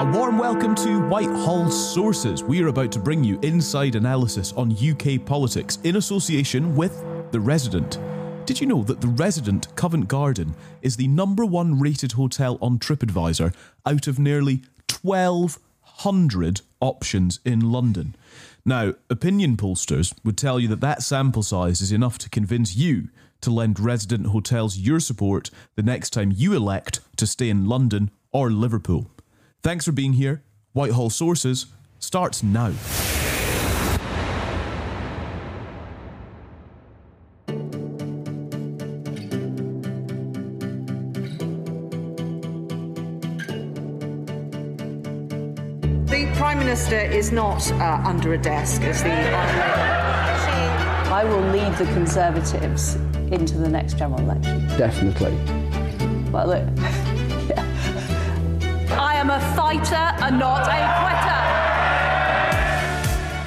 A warm welcome to Whitehall Sources. We are about to bring you inside analysis on UK politics in association with The Resident. Did you know that The Resident, Covent Garden, is the number one rated hotel on TripAdvisor out of nearly 1,200 options in London? Now, opinion pollsters would tell you that that sample size is enough to convince you to lend Resident Hotels your support the next time you elect to stay in London or Liverpool. Thanks for being here. Whitehall Sources starts now. The Prime Minister is not under a desk as the... I will lead the Conservatives into the next general election. Definitely. Well, look... I am a fighter and not a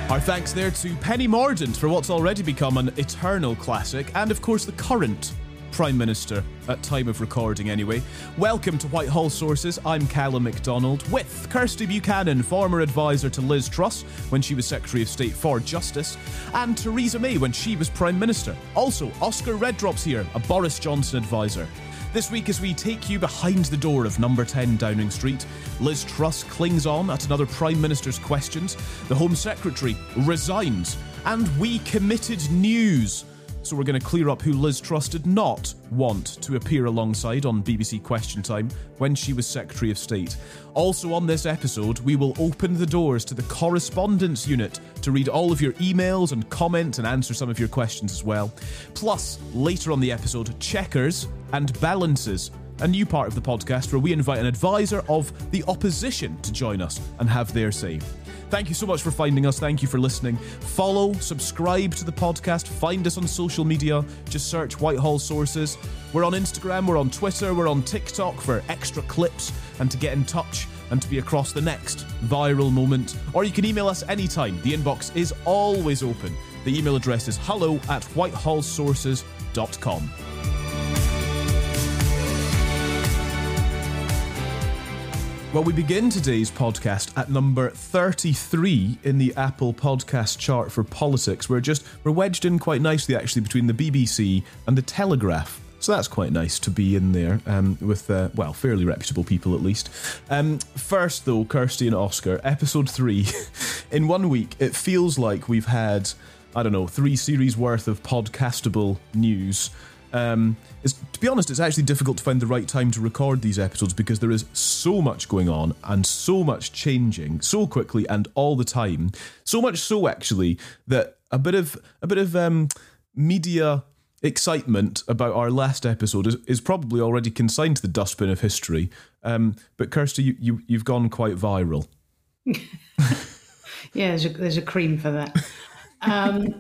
quitter. Our thanks there to Penny Mordaunt for what's already become an eternal classic and, of course, the current Prime Minister, at time of recording anyway. Welcome to Whitehall Sources. I'm Callum MacDonald with Kirsty Buchanan, former advisor to Liz Truss when she was Secretary of State for Justice, and Theresa May when she was Prime Minister. Also, Oscar Reddrops here, a Boris Johnson advisor. This week, as we take you behind the door of Number 10 Downing Street, Liz Truss clings on at another Prime Minister's questions, the Home Secretary resigns, and we committed news. So we're going to clear up who Liz Truss did not want to appear alongside on BBC Question Time when she was Secretary of State. Also on this episode, we will open the doors to the correspondence unit to read all of your emails and comment and answer some of your questions as well. Plus, later on the episode, Chequers and Balances, a new part of the podcast where we invite an advisor of the opposition to join us and have their say. Thank you so much for finding us. Thank you for listening. Follow, subscribe to the podcast. Find us on social media. Just search Whitehall Sources. We're on Instagram, we're on Twitter, we're on TikTok for extra clips and to get in touch and to be across the next viral moment. Or you can email us anytime. The inbox is always open. The email address is hello@whitehallsources.com. Well, we begin today's podcast at number 33 in the Apple podcast chart for politics. We're wedged in quite nicely, actually, between the BBC and the Telegraph. So that's quite nice to be in there with, fairly reputable people at least. First, though, Kirsty and Oscar, episode 3. In 1 week, it feels like we've had, 3 series worth of podcastable news. To be honest, it's actually difficult to find the right time to record these episodes because there is so much going on and so much changing so quickly and all the time. So much so, actually, that a bit of media excitement about our last episode is probably already consigned to the dustbin of history. But Kirsty, you've gone quite viral. Yeah, there's a cream for that. I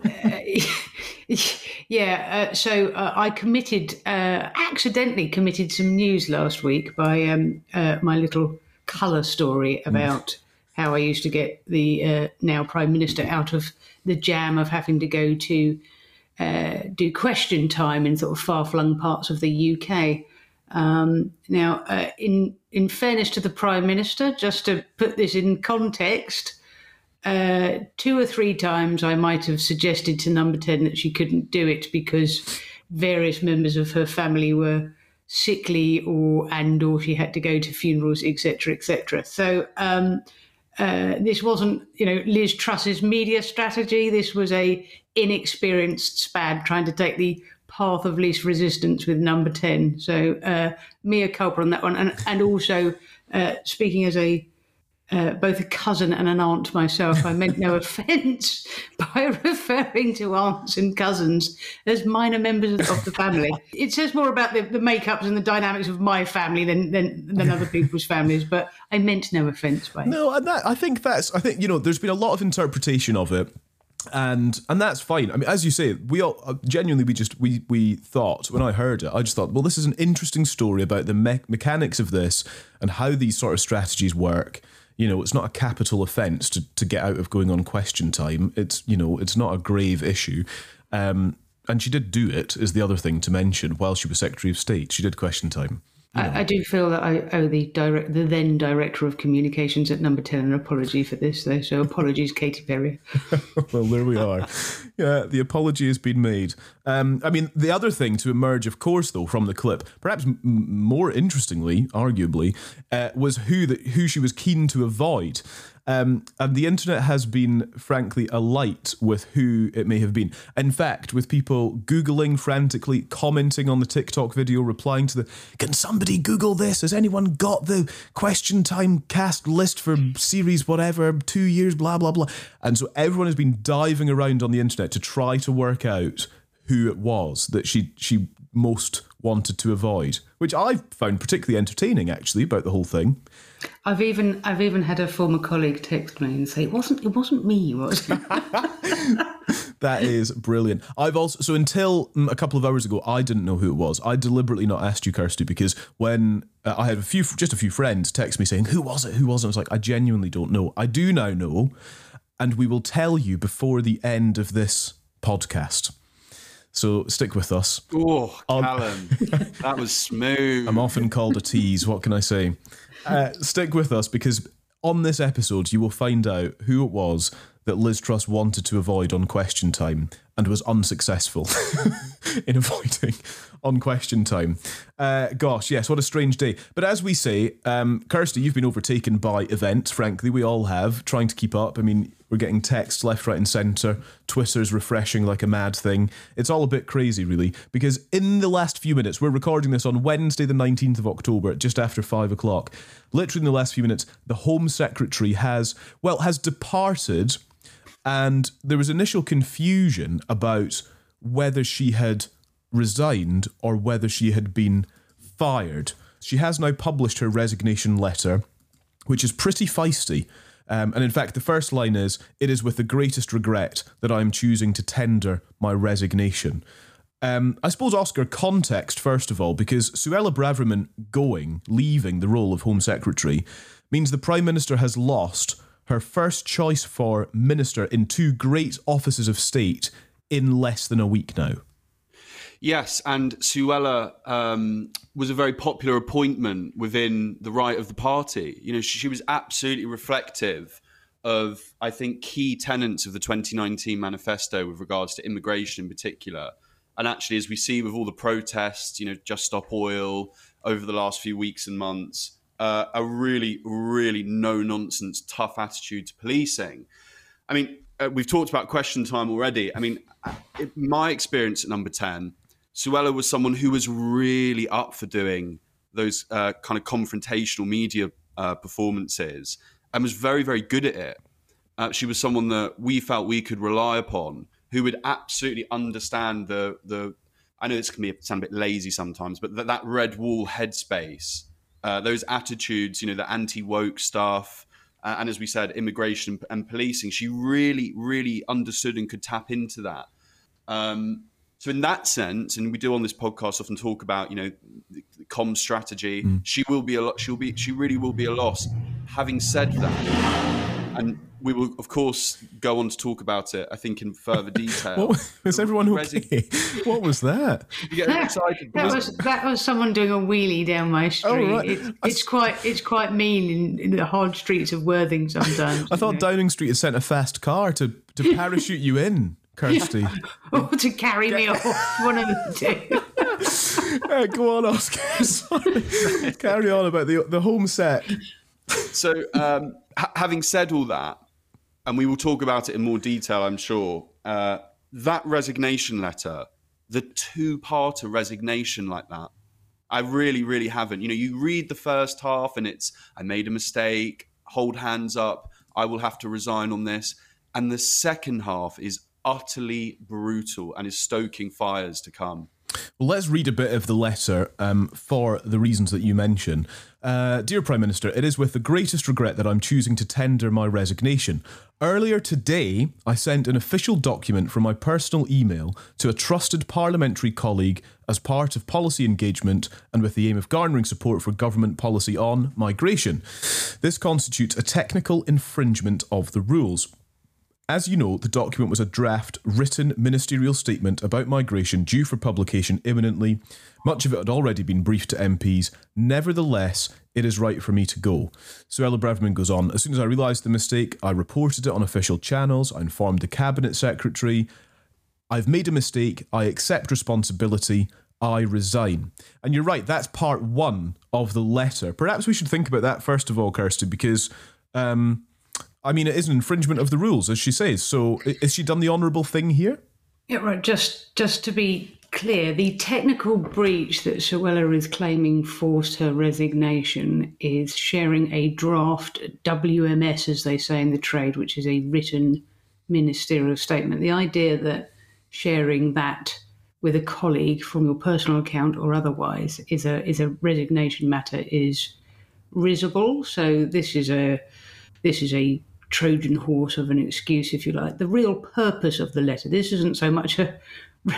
accidentally committed some news last week by my little colour story about how I used to get the now Prime Minister out of the jam of having to go to do question time in sort of far-flung parts of the UK. In fairness to the Prime Minister, just to put this in context... 2 or 3 times I might have suggested to Number 10 that she couldn't do it because various members of her family were sickly or she had to go to funerals, etc., etc. So this wasn't, Liz Truss's media strategy. This was an inexperienced spad trying to take the path of least resistance with Number 10. So mea culpa on that one. And also speaking as a both a cousin and an aunt myself. I meant no offence by referring to aunts and cousins as minor members of the family. It says more about the makeups and the dynamics of my family than other people's families, but I meant no offence by it. No, and that, I think, you know, there's been a lot of interpretation of it. And that's fine. I mean, as you say, we all genuinely we thought, when I heard it, I just thought, well, this is an interesting story about the mechanics of this and how these sort of strategies work. You know, it's not a capital offence to get out of going on Question Time. It's, you know, it's not a grave issue. And she did do it, is the other thing to mention. While she was Secretary of State, she did Question Time. I do feel that I owe the then Director of Communications at Number 10 an apology for this, though. So apologies, Katy Perry. Well, there we are. Yeah, the apology has been made. I mean, the other thing to emerge, of course, though, from the clip, perhaps more interestingly, arguably, was who she was keen to avoid. And the internet has been, frankly, alight with who it may have been. In fact, with people Googling frantically, commenting on the TikTok video, replying to the, can somebody Google this? Has anyone got the Question Time cast list for series whatever, 2 years, blah, blah, blah. And so everyone has been diving around on the internet to try to work out who it was that she most wanted to avoid, which I found particularly entertaining, actually, about the whole thing. I've even had a former colleague text me and say, it wasn't me, was it? That is brilliant. I've also, so until a couple of hours ago, I didn't know who it was. I deliberately not asked you, Kirsty, because when I had a few friends text me saying, who was it? I was like, I genuinely don't know. I do now know, and we will tell you before the end of this podcast. So stick with us. Oh, Callum, that was smooth. I'm often called a tease. What can I say? Stick with us, because on this episode, you will find out who it was that Liz Truss wanted to avoid on Question Time and was unsuccessful in avoiding on Question Time. Gosh, yes, what a strange day. But as we say, Kirsty, you've been overtaken by events, frankly. We all have, trying to keep up. I mean, we're getting texts left, right and centre. Twitter's refreshing like a mad thing. It's all a bit crazy, really, because in the last few minutes, we're recording this on Wednesday, the 19th of October, just after 5 o'clock. Literally in the last few minutes, the Home Secretary has departed. And there was initial confusion about whether she had resigned or whether she had been fired. She has now published her resignation letter, which is pretty feisty. And in fact, the first line is, "It is with the greatest regret that I am choosing to tender my resignation." I suppose, Oscar, context, first of all, because Suella Braverman leaving the role of Home Secretary means the Prime Minister has lost her first choice for minister in two great offices of state in less than a week now. Yes, and Suella was a very popular appointment within the right of the party. You know, she was absolutely reflective of, I think, key tenets of the 2019 manifesto with regards to immigration in particular. And actually, as we see with all the protests, you know, Just Stop Oil over the last few weeks and months, a really, really no-nonsense, tough attitude to policing. I mean, we've talked about Question Time already. I mean, my experience at Number 10, Suella was someone who was really up for doing those kind of confrontational media performances and was very, very good at it. She was someone that we felt we could rely upon, who would absolutely understand the I know this can be, sound a bit lazy sometimes, but that red wall headspace. Those attitudes, you know, the anti-woke stuff, and as we said, immigration and policing. She really, really understood and could tap into that. So in that sense, and we do on this podcast often talk about, you know, the comms strategy. She really will be a loss. Having said that, and we will, of course, go on to talk about it, I think, in further detail. Is everyone okay? What was that? You get excited. That was someone doing a wheelie down my street. Oh, right. It's quite mean in the hard streets of Worthing sometimes. I thought Downing Street had sent a fast car to parachute you in, Kirsty. Yeah. Or to carry me off, one of the two. Go on, Oscar. Sorry. Carry on about the Home Sec. So having said all that, and we will talk about it in more detail, I'm sure. That resignation letter, the two-parter resignation like that, I really, really haven't. You know, you read the first half and it's, I made a mistake, hold hands up, I will have to resign on this. And the second half is utterly brutal and is stoking fires to come. Well, let's read a bit of the letter for the reasons that you mention. Dear Prime Minister, it is with the greatest regret that I'm choosing to tender my resignation. Earlier today, I sent an official document from my personal email to a trusted parliamentary colleague as part of policy engagement and with the aim of garnering support for government policy on migration. This constitutes a technical infringement of the rules. As you know, the document was a draft written ministerial statement about migration due for publication imminently. Much of it had already been briefed to MPs. Nevertheless, it is right for me to go. Suella Braverman goes on, as soon as I realised the mistake, I reported it on official channels. I informed the Cabinet Secretary. I've made a mistake. I accept responsibility. I resign. And you're right, that's part one of the letter. Perhaps we should think about that first of all, Kirsty, because... I mean, it is an infringement of the rules, as she says. So has she done the honourable thing here? Yeah, right. Just to be clear, the technical breach that Suella is claiming forced her resignation is sharing a draft WMS, as they say in the trade, which is a written ministerial statement. The idea that sharing that with a colleague from your personal account or otherwise is a resignation matter is risible. So this is a Trojan horse of an excuse, if you like. The real purpose of the letter, this isn't so much a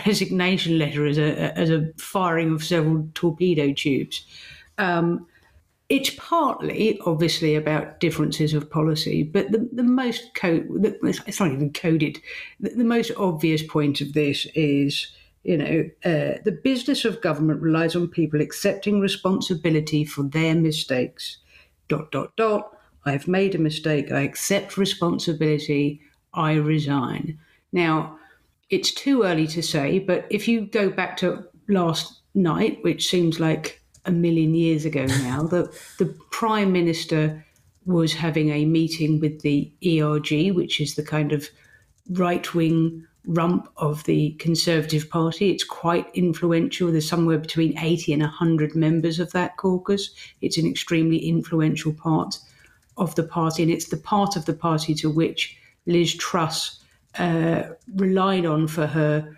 resignation letter as a firing of several torpedo tubes. It's partly, obviously, about differences of policy, but it's not even coded. The most obvious point of this is, the business of government relies on people accepting responsibility for their mistakes. ... I've made a mistake, I accept responsibility, I resign. Now, it's too early to say, but if you go back to last night, which seems like a million years ago now, the Prime Minister was having a meeting with the ERG, which is the kind of right-wing rump of the Conservative Party. It's quite influential. There's somewhere between 80 and 100 members of that caucus. It's an extremely influential part of the party, and it's the part of the party to which Liz Truss relied on for her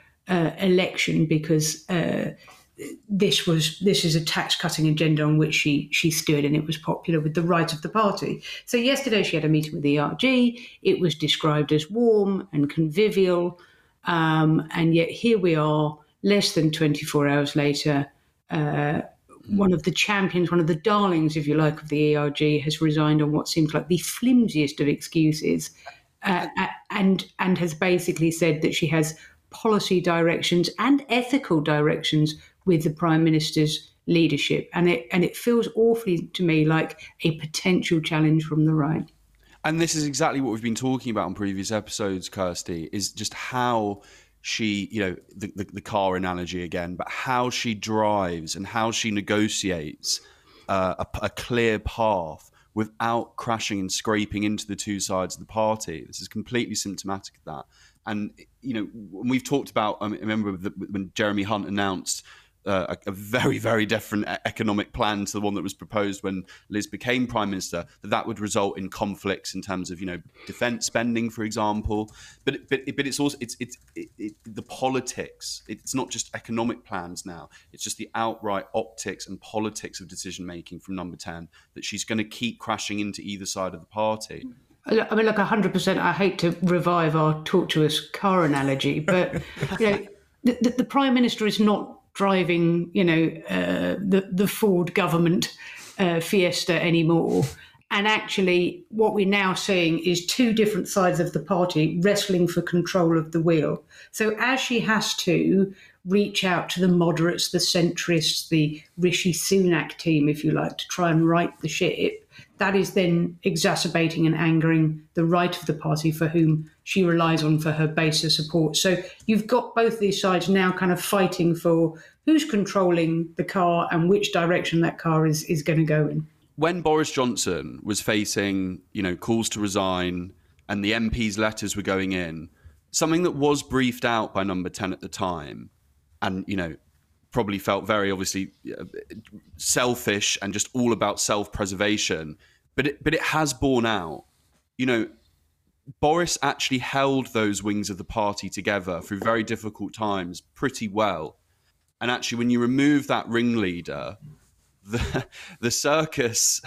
election, because this is a tax-cutting agenda on which she stood, and it was popular with the right of the party. So yesterday she had a meeting with the ERG. It was described as warm and convivial, and yet here we are, less than 24 hours later, one of the champions, one of the darlings, if you like, of the ERG has resigned on what seems like the flimsiest of excuses, and has basically said that she has policy directions and ethical directions with the Prime Minister's leadership. And it feels awfully to me like a potential challenge from the right. And this is exactly what we've been talking about on previous episodes, Kirsty, is just how... she, the car analogy again, but how she drives and how she negotiates a clear path without crashing and scraping into the two sides of the party. This is completely symptomatic of that. And, we've talked about, I remember when Jeremy Hunt announced a very, very different economic plan to the one that was proposed when Liz became Prime Minister, that would result in conflicts in terms of, defence spending, for example. But it's also it's the politics. It's not just economic plans now. It's just the outright optics and politics of decision making from Number 10 that she's going to keep crashing into either side of the party. I mean, 100%. I hate to revive our tortuous car analogy, but the Prime Minister is not driving, the Ford government fiesta anymore. And actually what we're now seeing is two different sides of the party wrestling for control of the wheel. So as she has to reach out to the moderates, the centrists, the Rishi Sunak team, if you like, to try and right the ship, that is then exacerbating and angering the right of the party for whom she relies on for her base of support. So you've got both these sides now kind of fighting for who's controlling the car and which direction that car is going to go in. When Boris Johnson was facing, calls to resign and the MPs' letters were going in, something that was briefed out by Number 10 at the time and, probably felt very obviously selfish and just all about self-preservation But it has borne out. You know, Boris actually held those wings of the party together through very difficult times pretty well. And actually, when you remove that ringleader, the circus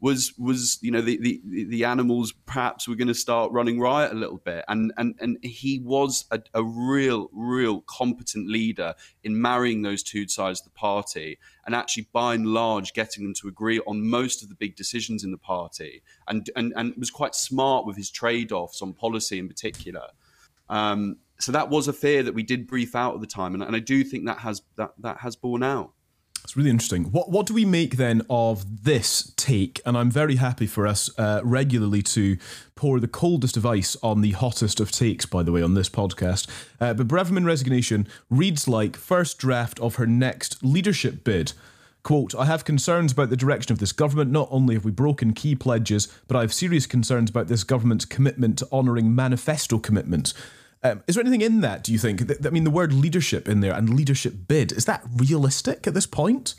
was you know, the animals perhaps were going to start running riot a little bit. And he was a real competent leader in marrying those two sides of the party and actually, by and large, getting them to agree on most of the big decisions in the party. And was quite smart with his trade-offs on policy in particular. So that was a fear that we did brief out at the time, and I do think that has borne out. It's really interesting. What do we make then of this take? And I'm very happy for us regularly to pour the coldest of ice on the hottest of takes, by the way, on this podcast. But Braverman resignation reads like first draft of her next leadership bid. Quote, I have concerns about the direction of this government. Not only have we broken key pledges, but I have serious concerns about this government's commitment to honouring manifesto commitments. Is there anything in that, do you think? I mean, the word leadership in there and leadership bid, is that realistic at this point?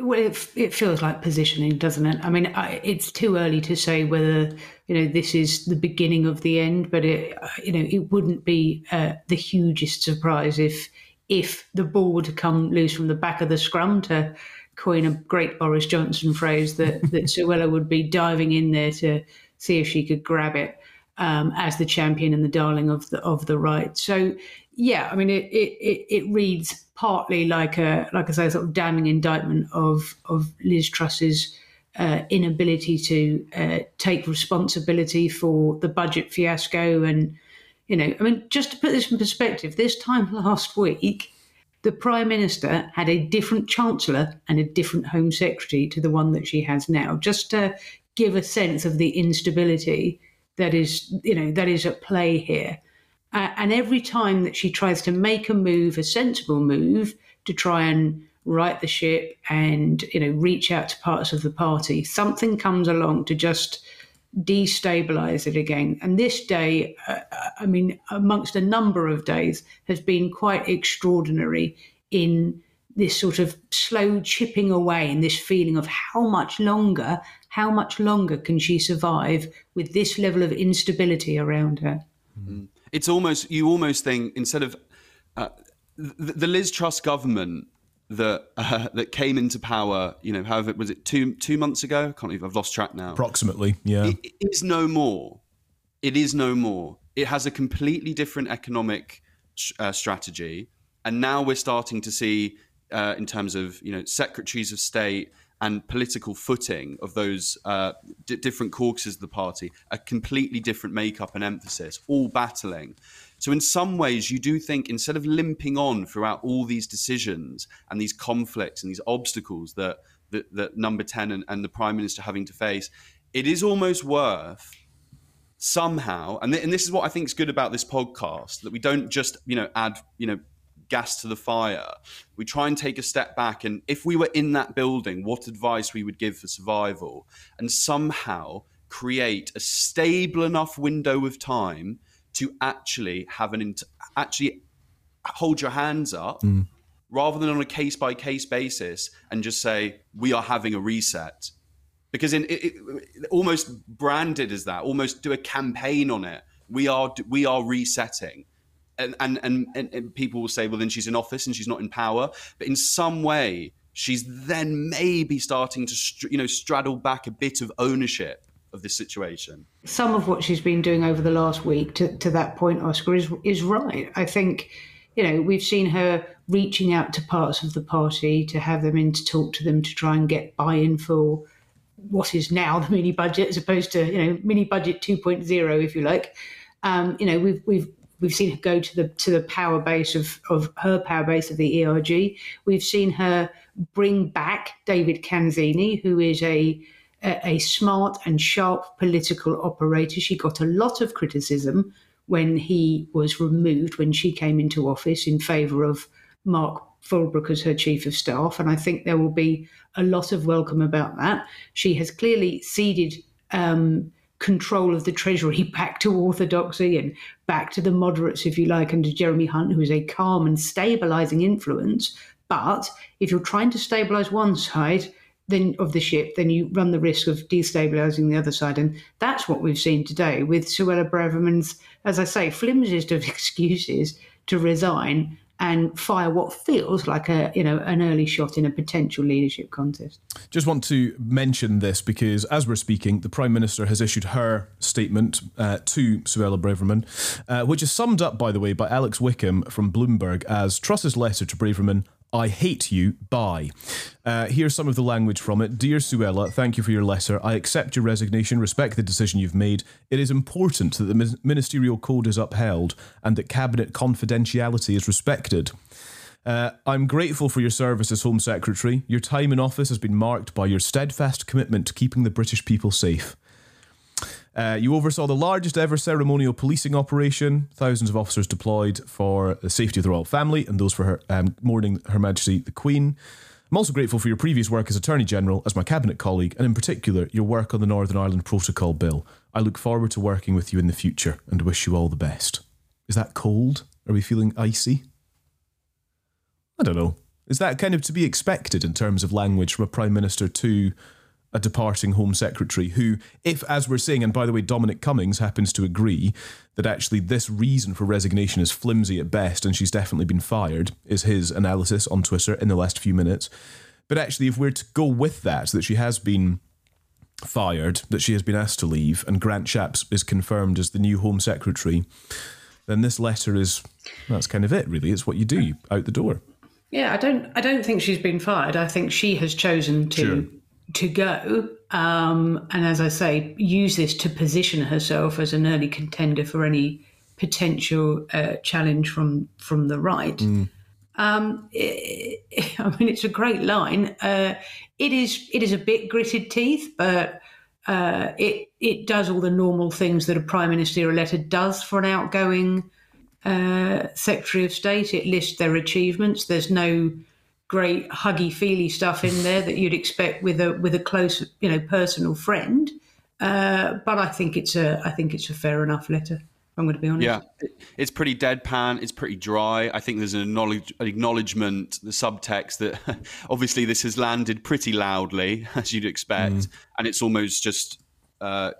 Well, it feels like positioning, doesn't it? I mean, it's too early to say whether, you know, this is the beginning of the end, but it, you know, it wouldn't be the hugest surprise if the ball were to come loose from the back of the scrum, to coin a great Boris Johnson phrase, that Suella would be diving in there to see if she could grab it. As the champion and the darling of the right. So, yeah, I mean, it reads partly like I say, sort of damning indictment of Liz Truss's inability to take responsibility for the budget fiasco. And, you know, I mean, just to put this in perspective, this time last week, the Prime Minister had a different Chancellor and a different Home Secretary to the one that she has now, just to give a sense of the instability that is at play here. And every time that she tries to make a move, a sensible move, to try and right the ship and, you know, reach out to parts of the party, something comes along to just destabilise it again. And this day, I mean, amongst a number of days, has been quite extraordinary in this sort of slow chipping away and this feeling of how much longer can she survive with this level of instability around her? Mm-hmm. It's almost, you almost think, instead of the Liz Truss government that came into power, you know, however, was it two months ago? I can't even, I've lost track now. Approximately, yeah. It is no more. It is no more. It has a completely different economic strategy. And now we're starting to see, in terms of, you know, secretaries of state and political footing of those different caucuses of the party, a completely different makeup and emphasis, all battling. So in some ways, you do think, instead of limping on throughout all these decisions and these conflicts and these obstacles that Number 10 and the Prime Minister having to face, it is almost worth somehow, and this is what I think is good about this podcast, that we don't just, you know, add, you know, gas to the fire. We try and take a step back, and if we were in that building, what advice we would give for survival, and somehow create a stable enough window of time to actually have actually hold your hands up, rather than on a case-by-case basis and just say we are having a reset, because it almost branded as that, almost do a campaign on it, we are resetting. And people will say, well, then she's in office and she's not in power. But in some way, she's then maybe starting to, you know, straddle back a bit of ownership of this situation. Some of what she's been doing over the last week to that point, Oscar, is right. I think, you know, we've seen her reaching out to parts of the party to have them in, to talk to them, to try and get buy-in for what is now the mini budget, as opposed to, you know, mini budget 2.0, if you like. You know, We've seen her go to the power base of the ERG. We've seen her bring back David Canzini, who is a smart and sharp political operator. She got a lot of criticism when he was removed, when she came into office, in favour of Mark Fulbrook as her chief of staff. And I think there will be a lot of welcome about that. She has clearly ceded control of the Treasury back to orthodoxy and back to the moderates, if you like, and to Jeremy Hunt, who is a calm and stabilising influence. But if you're trying to stabilise one side, of the ship, then you run the risk of destabilising the other side. And that's what we've seen today with Suella Braverman's, as I say, flimsiest of excuses to resign and fire what feels like an early shot in a potential leadership contest. Just want to mention this because as we're speaking, the Prime Minister has issued her statement to Suella Braverman, which is summed up, by the way, by Alex Wickham from Bloomberg as Truss's letter to Braverman, I hate you, bye. Here's some of the language from it. Dear Suella, thank you for your letter. I accept your resignation, respect the decision you've made. It is important that the ministerial code is upheld and that cabinet confidentiality is respected. I'm grateful for your service as Home Secretary. Your time in office has been marked by your steadfast commitment to keeping the British people safe. You oversaw the largest ever ceremonial policing operation, thousands of officers deployed for the safety of the royal family and those for her mourning Her Majesty the Queen. I'm also grateful for your previous work as Attorney General, as my cabinet colleague, and in particular, your work on the Northern Ireland Protocol Bill. I look forward to working with you in the future and wish you all the best. Is that cold? Are we feeling icy? I don't know. Is that kind of to be expected in terms of language from a Prime Minister to a departing Home Secretary who, if, as we're saying, and by the way, Dominic Cummings happens to agree that actually this reason for resignation is flimsy at best and she's definitely been fired, is his analysis on Twitter in the last few minutes. But actually, if we're to go with that, that she has been fired, that she has been asked to leave, and Grant Shapps is confirmed as the new Home Secretary, then this letter is, that's kind of it, really. It's what you do, out the door. Yeah, I don't think she's been fired. I think she has chosen to go and, as I say, use this to position herself as an early contender for any potential challenge from the right. I mean, it's a great line. It is a bit gritted teeth, but it does all the normal things that a prime ministerial letter does for an outgoing Secretary of State. It lists their achievements. There's no great huggy-feely stuff in there that you'd expect with a close, personal friend. But I think it's a fair enough letter, I'm going to be honest. Yeah, it's pretty deadpan. It's pretty dry. I think there's an acknowledgement, the subtext that obviously this has landed pretty loudly, as you'd expect, and it's almost just like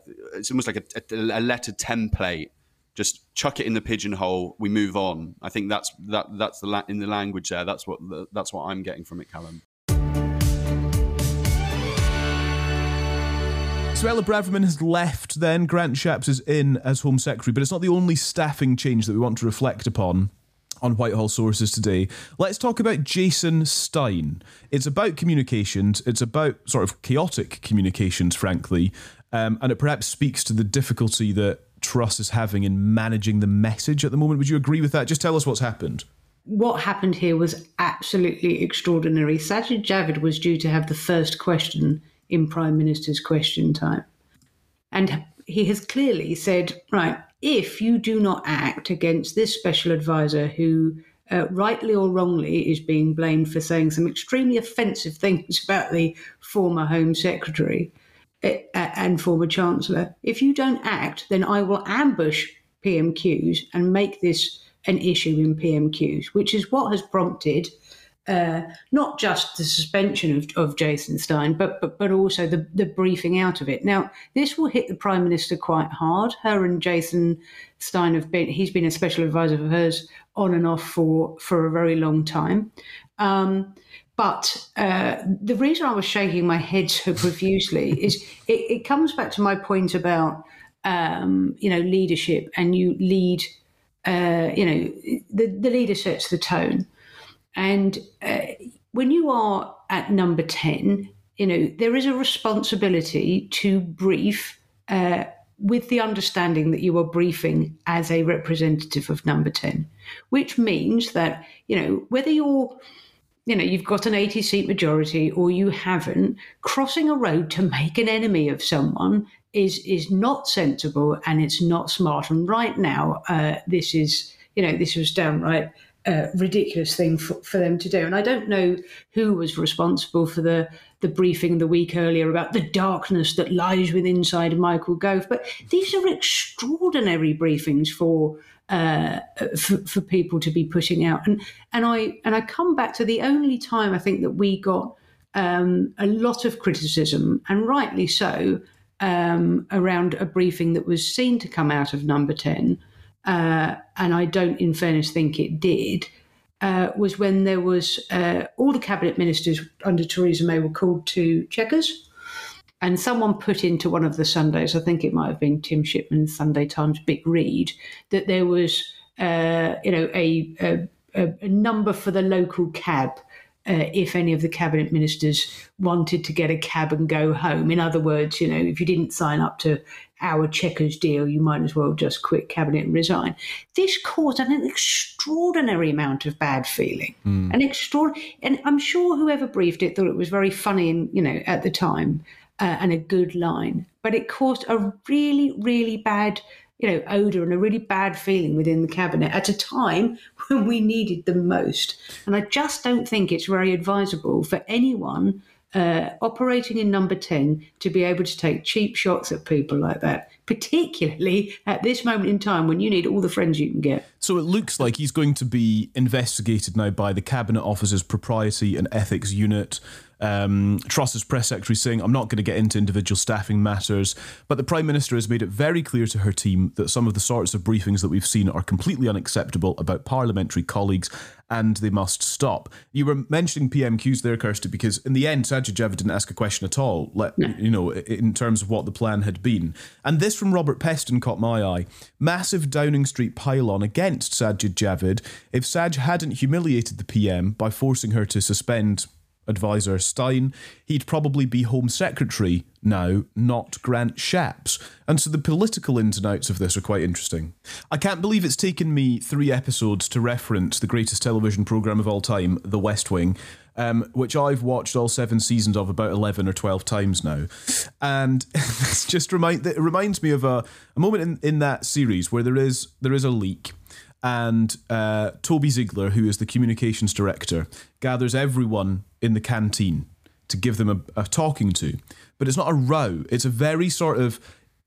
a letter template. Just chuck it in the pigeonhole. We move on. I think that's in the language there. That's what I'm getting from it, Callum. Suella Braverman has left. Then Grant Shapps is in as Home Secretary, but it's not the only staffing change that we want to reflect upon on Whitehall Sources today. Let's talk about Jason Stein. It's about communications. It's about sort of chaotic communications, frankly, and it perhaps speaks to the difficulty that Truss is having in managing the message at the moment. Would you agree with that? Just tell us what's happened. What happened here was absolutely extraordinary. Sajid Javid was due to have the first question in Prime Minister's Question Time. And he has clearly said, right, if you do not act against this special advisor who, rightly or wrongly, is being blamed for saying some extremely offensive things about the former Home Secretary and former Chancellor, if you don't act, then I will ambush PMQs and make this an issue in PMQs, which is what has prompted not just the suspension of Jason Stein, but also the briefing out of it. Now, this will hit the Prime Minister quite hard. Her and Jason Stein he's been a special advisor for hers on and off for a very long time. But the reason I was shaking my head so profusely is it comes back to my point about, leadership, and you lead, the leader sets the tone. And when you are at number 10, there is a responsibility to brief with the understanding that you are briefing as a representative of number 10, which means that, whether you're... you've got an 80-seat majority or you haven't, crossing a road to make an enemy of someone is not sensible and it's not smart. And right now, this was downright ridiculous thing for them to do. And I don't know who was responsible for the briefing the week earlier about the darkness that lies within inside Michael Gove, but these are extraordinary briefings for people to be putting out, and I come back to the only time I think that we got a lot of criticism, and rightly so, around a briefing that was seen to come out of Number 10, and I don't, in fairness, think it did, was when there was all the cabinet ministers under Theresa May were called to Chequers, and someone put into one of the Sundays, I think it might have been Tim Shipman's Sunday Times Big Read, that there was a number for the local cab if any of the cabinet ministers wanted to get a cab and go home. In other words, you know, if you didn't sign up to our Chequers deal, you might as well just quit cabinet and resign. This caused an extraordinary amount of bad feeling. Mm. And I'm sure whoever briefed it thought it was very funny and, you know, at the time and a good line. But it caused a really, really bad, you know, odour and a really bad feeling within the cabinet at a time when we needed them most. And I just don't think it's very advisable for anyone operating in Number 10 to be able to take cheap shots at people like that, particularly at this moment in time when you need all the friends you can get. So it looks like he's going to be investigated now by the Cabinet Office's Propriety and Ethics Unit. Truss's press secretary saying, I'm not going to get into individual staffing matters, but the Prime Minister has made it very clear to her team that some of the sorts of briefings that we've seen are completely unacceptable about parliamentary colleagues and they must stop. You were mentioning PMQs there, Kirsty, because in the end, Sajid Javid didn't ask a question at all, you know, in terms of what the plan had been. And this from Robert Peston caught my eye. Massive Downing Street pile-on against Sajid Javid. If Saj hadn't humiliated the PM by forcing her to suspend Advisor Stein, he'd probably be Home Secretary now, not Grant Shapps. And so the political ins and outs of this are quite interesting. I can't believe it's taken me 3 episodes to reference the greatest television programme of all time, The West Wing, which I've watched all 7 seasons of about 11 or 12 times now. And it's just it reminds me of a moment in that series where there is a leak. And Toby Ziegler, who is the communications director, gathers everyone in the canteen to give them a talking to. But it's not a row. It's a very sort of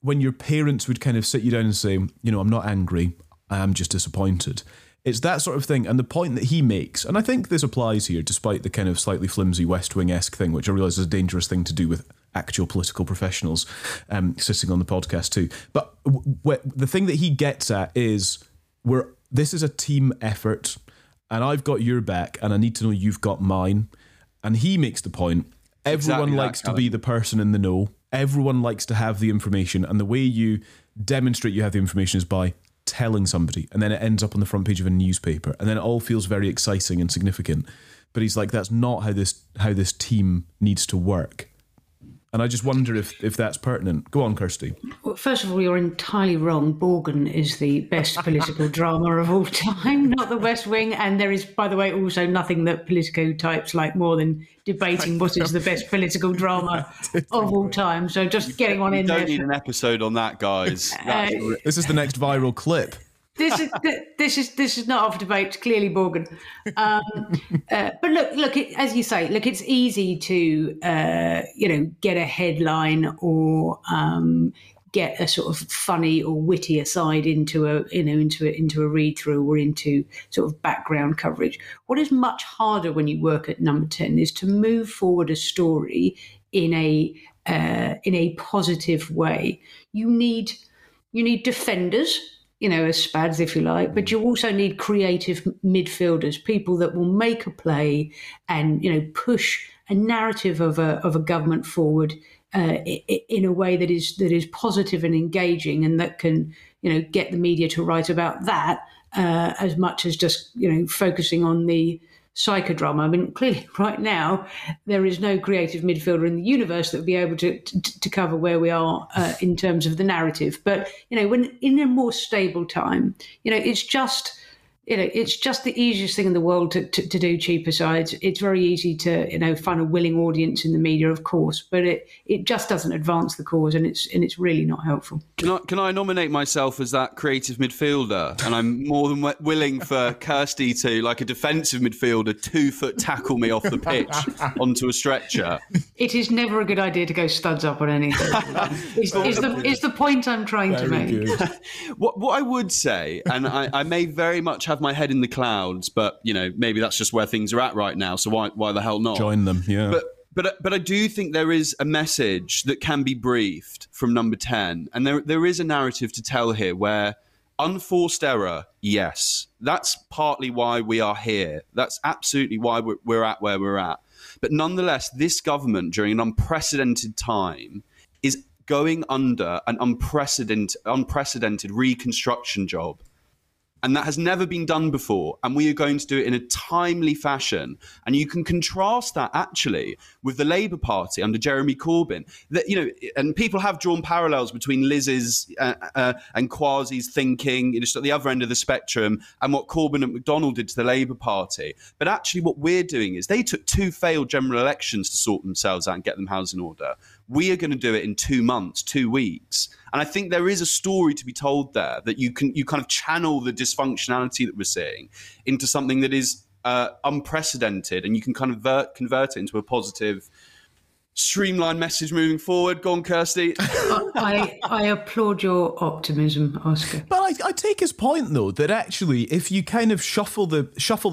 when your parents would kind of sit you down and say, you know, I'm not angry. I am just disappointed. It's that sort of thing. And the point that he makes, and I think this applies here, despite the kind of slightly flimsy West Wing-esque thing, which I realise is a dangerous thing to do with actual political professionals sitting on the podcast too. But the thing that he gets at is this is a team effort, and I've got your back, and I need to know you've got mine. And he makes the point, everyone likes to be the person in the know. Everyone likes to have the information, and the way you demonstrate you have the information is by telling somebody, and then it ends up on the front page of a newspaper, and then it all feels very exciting and significant. But he's like, that's not how this team needs to work. And I just wonder if that's pertinent. Go on, Kirsty. Well, first of all, you're entirely wrong. Borgen is the best political drama of all time, not The West Wing. And there is, by the way, also nothing that Politico types like more than debating what is the best political drama of all time. So just getting one in there. You don't need an episode on that, guys. This is the next viral clip. This is not up for debate. Clearly, Borgen. But look. As you say, look, it's easy to get a headline or get a sort of funny or witty aside into a read through or into sort of background coverage. What is much harder when you work at Number 10 is to move forward a story in a positive way. You need defenders, you know, as Spads, if you like, but you also need creative midfielders, people that will make a play and, you know, push a narrative of a government forward in a way that is positive and engaging, and that can, you know, get the media to write about that as much as just, you know, focusing on the psychodrama. I mean, clearly right now there is no creative midfielder in the universe that would be able to cover where we are in terms of the narrative. But, you know, when in a more stable time, you know, it's just the easiest thing in the world to do cheaper sides. It's very easy to, you know, find a willing audience in the media, of course, but it just doesn't advance the cause, and it's really not helpful. Can I nominate myself as that creative midfielder? And I'm more than willing for Kirsty to, like a defensive midfielder, 2-foot tackle me off the pitch onto a stretcher. It is never a good idea to go studs up on anything. It's the point I'm trying to make. What I would say, and I may very much have my head in the clouds, but, you know, maybe that's just where things are at right now, so why the hell not? Join them, yeah. But But I do think there is a message that can be breathed from Number 10. And there is a narrative to tell here where unforced error, yes. That's partly why we are here. That's absolutely why we're at where we're at. But nonetheless, this government during an unprecedented time is going under an unprecedented reconstruction job. And that has never been done before. And we are going to do it in a timely fashion. And you can contrast that actually with the Labour Party under Jeremy Corbyn. That, you know, and people have drawn parallels between Liz's and Kwasi's thinking, you know, just at the other end of the spectrum, and what Corbyn and MacDonald did to the Labour Party. But actually what we're doing is they took 2 failed general elections to sort themselves out and get them housed in order. We are going to do it in 2 months, 2 weeks. And I think there is a story to be told there that you kind of channel the dysfunctionality that we're seeing into something that is unprecedented, and you can kind of convert it into a positive, streamlined message moving forward. Go on, Kirsty. I applaud your optimism, Oscar. But I take his point, though, that actually if you kind of shuffle the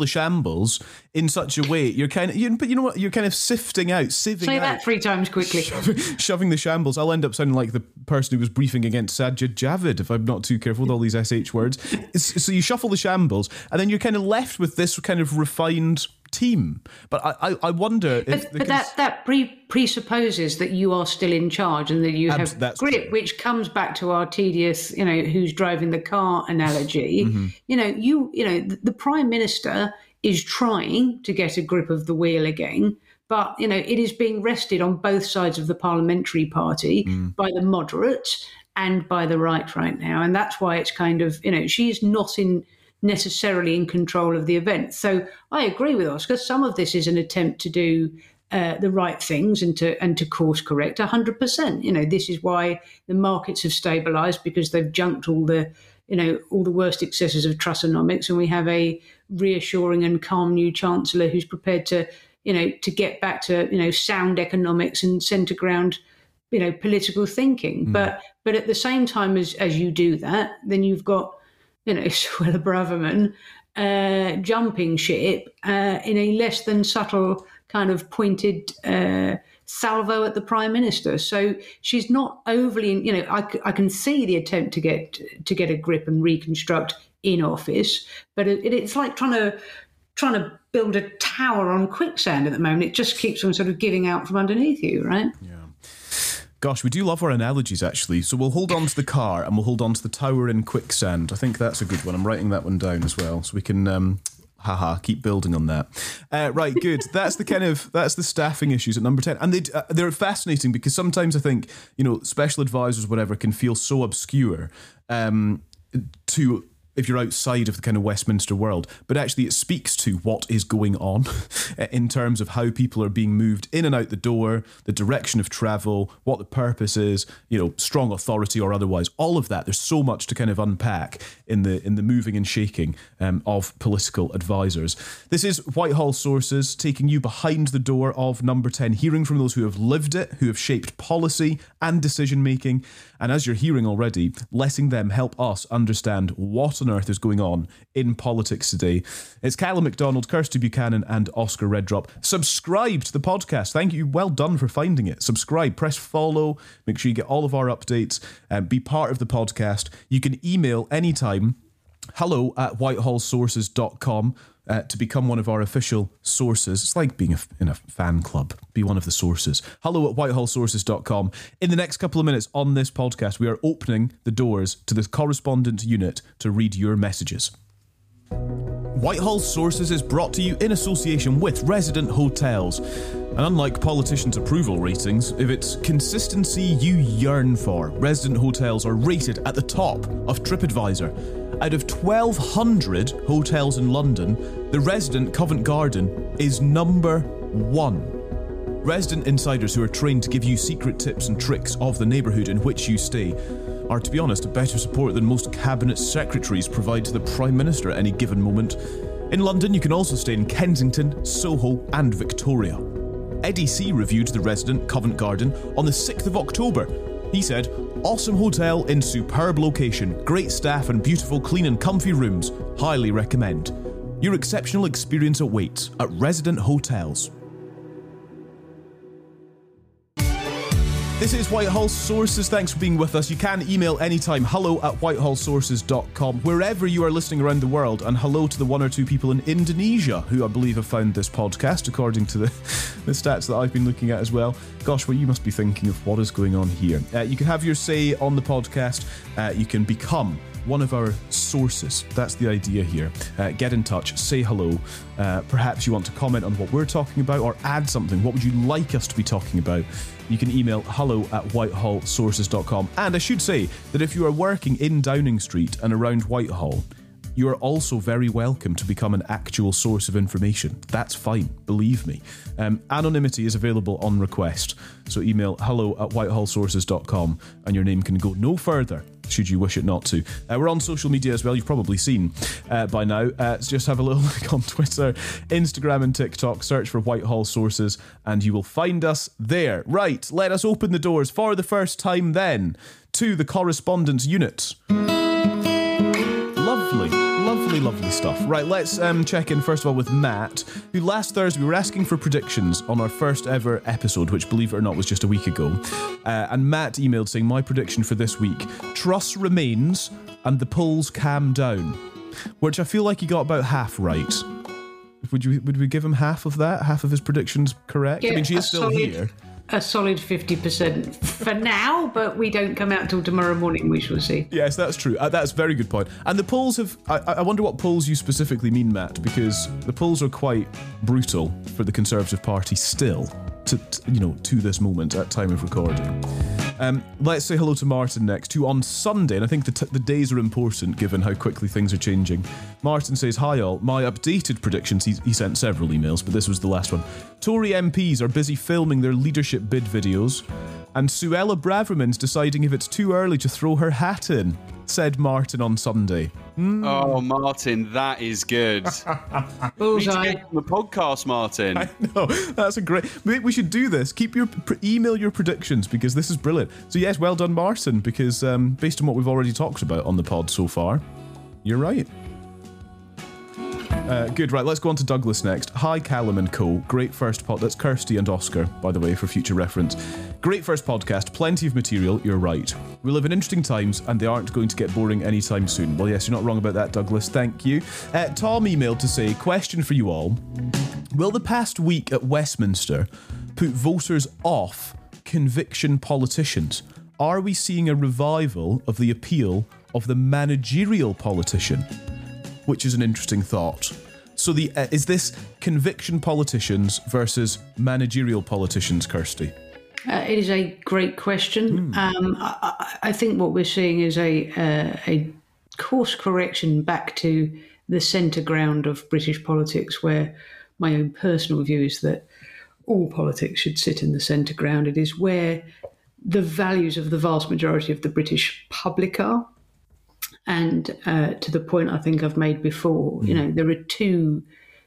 shambles in such a way, you're kind of sifting out. Say that 3 times quickly. Shoving the shambles. I'll end up sounding like the person who was briefing against Sajid Javid if I'm not too careful with all these SH words. So you shuffle the shambles, and then you're kind of left with this kind of refined team. But I wonder if... But that presupposes that you are still in charge and that you have grip, true. Which comes back to our tedious, you know, who's driving the car analogy. Mm-hmm. You know, the Prime Minister is trying to get a grip of the wheel again, but, you know, it is being wrested on both sides of the parliamentary party by the moderates and by the right now. And that's why it's kind of, you know, she's not necessarily in control of the event. So I agree with Oscar. Some of this is an attempt to do the right things and to course correct 100%. You know, this is why the markets have stabilised, because they've junked all the worst excesses of Trussonomics, and we have a reassuring and calm new chancellor who's prepared to, you know, to get back to, you know, sound economics and centre ground, you know, political thinking. Mm. But at the same time as you do that, then you've got, you know, Suella Braverman jumping ship in a less than subtle kind of pointed salvo at the Prime Minister. So she's not overly, you know, I can see the attempt to get a grip and reconstruct in office, but it's like trying to build a tower on quicksand at the moment. It just keeps on sort of giving out from underneath you, right? Yeah. Gosh, we do love our analogies, actually. So we'll hold on to the car and we'll hold on to the tower in quicksand. I think that's a good one. I'm writing that one down as well, so we can, keep building on that. Right, good. That's the staffing issues at Number 10. And they're fascinating because sometimes I think, you know, special advisors, whatever, can feel so obscure to... if you're outside of the kind of Westminster world, but actually it speaks to what is going on in terms of how people are being moved in and out the door, the direction of travel, what the purpose is, you know, strong authority or otherwise, all of that. There's so much to kind of unpack in the moving and shaking of political advisors. This is Whitehall Sources taking you behind the door of Number 10, hearing from those who have lived it, who have shaped policy and decision-making, and as you're hearing already, letting them help us understand what on earth is going on in politics today. It's Callum MacDonald, Kirsty Buchanan and Oscar Reddrop. Subscribe to the podcast. Thank you. Well done for finding it. Subscribe, press follow. Make sure you get all of our updates and be part of the podcast. You can email anytime, hello@whitehallsources.com. To become one of our official sources. It's like being in a fan club. Be one of the sources. hello@whitehallsources.com. In the next couple of minutes on this podcast, we are opening the doors to the correspondent unit to read your messages. Whitehall Sources is brought to you in association with Resident Hotels. And unlike politicians' approval ratings, if it's consistency you yearn for, Resident Hotels are rated at the top of TripAdvisor. Out of 1,200 hotels in London, the Resident Covent Garden is number 1. Resident insiders who are trained to give you secret tips and tricks of the neighbourhood in which you stay are, to be honest, a better support than most cabinet secretaries provide to the Prime Minister at any given moment. In London, you can also stay in Kensington, Soho and Victoria. Eddie C reviewed the Resident Covent Garden on the 6th of October. He said, "Awesome hotel in superb location, great staff and beautiful clean and comfy rooms. Highly recommend. Your exceptional experience awaits at Resident Hotels." This is Whitehall Sources. Thanks for being with us. You can email anytime, hello@whitehallsources.com, wherever you are listening around the world. And hello to the one or two people in Indonesia who I believe have found this podcast, according to the stats that I've been looking at as well. Gosh, well, you must be thinking of what is going on here. You can have your say on the podcast. You can become one of our sources. That's the idea here. Get in touch, say hello. Perhaps you want to comment on what we're talking about or add something. What would you like us to be talking about? You can email hello@whitehallsources.com. And I should say that if you are working in Downing Street and around Whitehall, you are also very welcome to become an actual source of information. That's fine, believe me. Anonymity is available on request. So email hello@whitehallsources.com and your name can go no further, should you wish it not to. We're on social media as well. You've probably seen by now. Just have a little look on Twitter, Instagram and TikTok. Search for Whitehall Sources and you will find us there. Right, let us open the doors for the first time then to the correspondence unit. Lovely stuff. Right, let's check in first of all with Matt, who last Thursday we were asking for predictions on our first ever episode, which believe it or not was just a week ago. And Matt emailed saying, my prediction for this week, Truss remains and the polls calm down, which I feel like he got about half right. Would we give him half of that? Half of his predictions correct? Yeah, I mean, she is still here. A solid 50% for now, but we don't come out till tomorrow morning, we shall see. Yes, that's true. That's a very good point. And the polls have... I wonder what polls you specifically mean, Matt, because the polls are quite brutal for the Conservative Party still, to this moment at time of recording. Let's say hello to Martin next, who on Sunday, and I think the days are important given how quickly things are changing. Martin says, hi all, my updated predictions, he sent several emails, but this was the last one. Tory MPs are busy filming their leadership bid videos, and Suella Braverman's deciding if it's too early to throw her hat in, said Martin on Sunday. Mm. Oh, Martin, that is good. Bullseye. We need to get on the podcast, Martin. I know, that's a great... We should do this. Email your predictions, because this is brilliant. So yes, well done, Martin, because based on what we've already talked about on the pod so far, you're right. Good, right, let's go on to Douglas next. Hi, Callum and Co. Great first pod... That's Kirsty and Oscar, by the way, for future reference. Great first podcast. Plenty of material, you're right. We live in interesting times and they aren't going to get boring anytime soon. Well, yes, you're not wrong about that, Douglas. Thank you. Tom emailed to say, question for you all. Will the past week at Westminster put voters off conviction politicians? Are we seeing a revival of the appeal of the managerial politician? Which is an interesting thought. So is this conviction politicians versus managerial politicians, Kirsty? It is a great question. I think what we're seeing is a course correction back to the centre ground of British politics, where my own personal view is that all politics should sit in the centre ground. It is where the values of the vast majority of the British public are. And to the point I think I've made before, there are two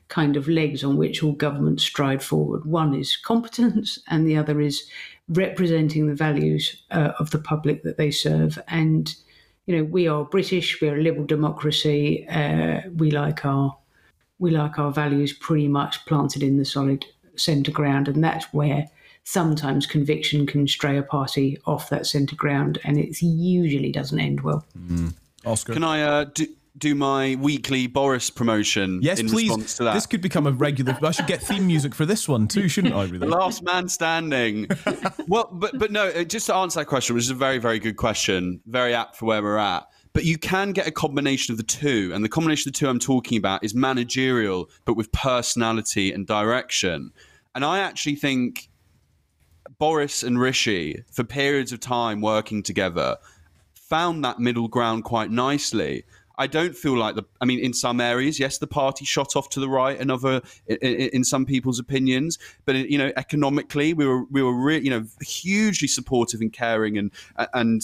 kind of legs on which all governments stride forward. One is competence and the other is representing the values of the public that they serve. And, we are British, we are a liberal democracy. We like our values pretty much planted in the solid centre ground. And that's where sometimes conviction can stray a party off that centre ground. And it usually doesn't end well. Mm. Oscar. Can I do my weekly Boris promotion in response to that? Yes, please. This could become a regular... I should get theme music for this one too, shouldn't I? Really? The last man standing. Well, but no, just to answer that question, which is a very, very good question, very apt for where we're at, but you can get a combination of the two, and the combination of the two I'm talking about is managerial, but with personality and direction. And I actually think Boris and Rishi, for periods of time working together, found that middle ground quite nicely. I don't feel like in some areas, yes, the party shot off to the right, in some people's opinions, but economically, we were really, hugely supportive and caring, and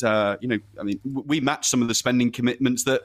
we matched some of the spending commitments that.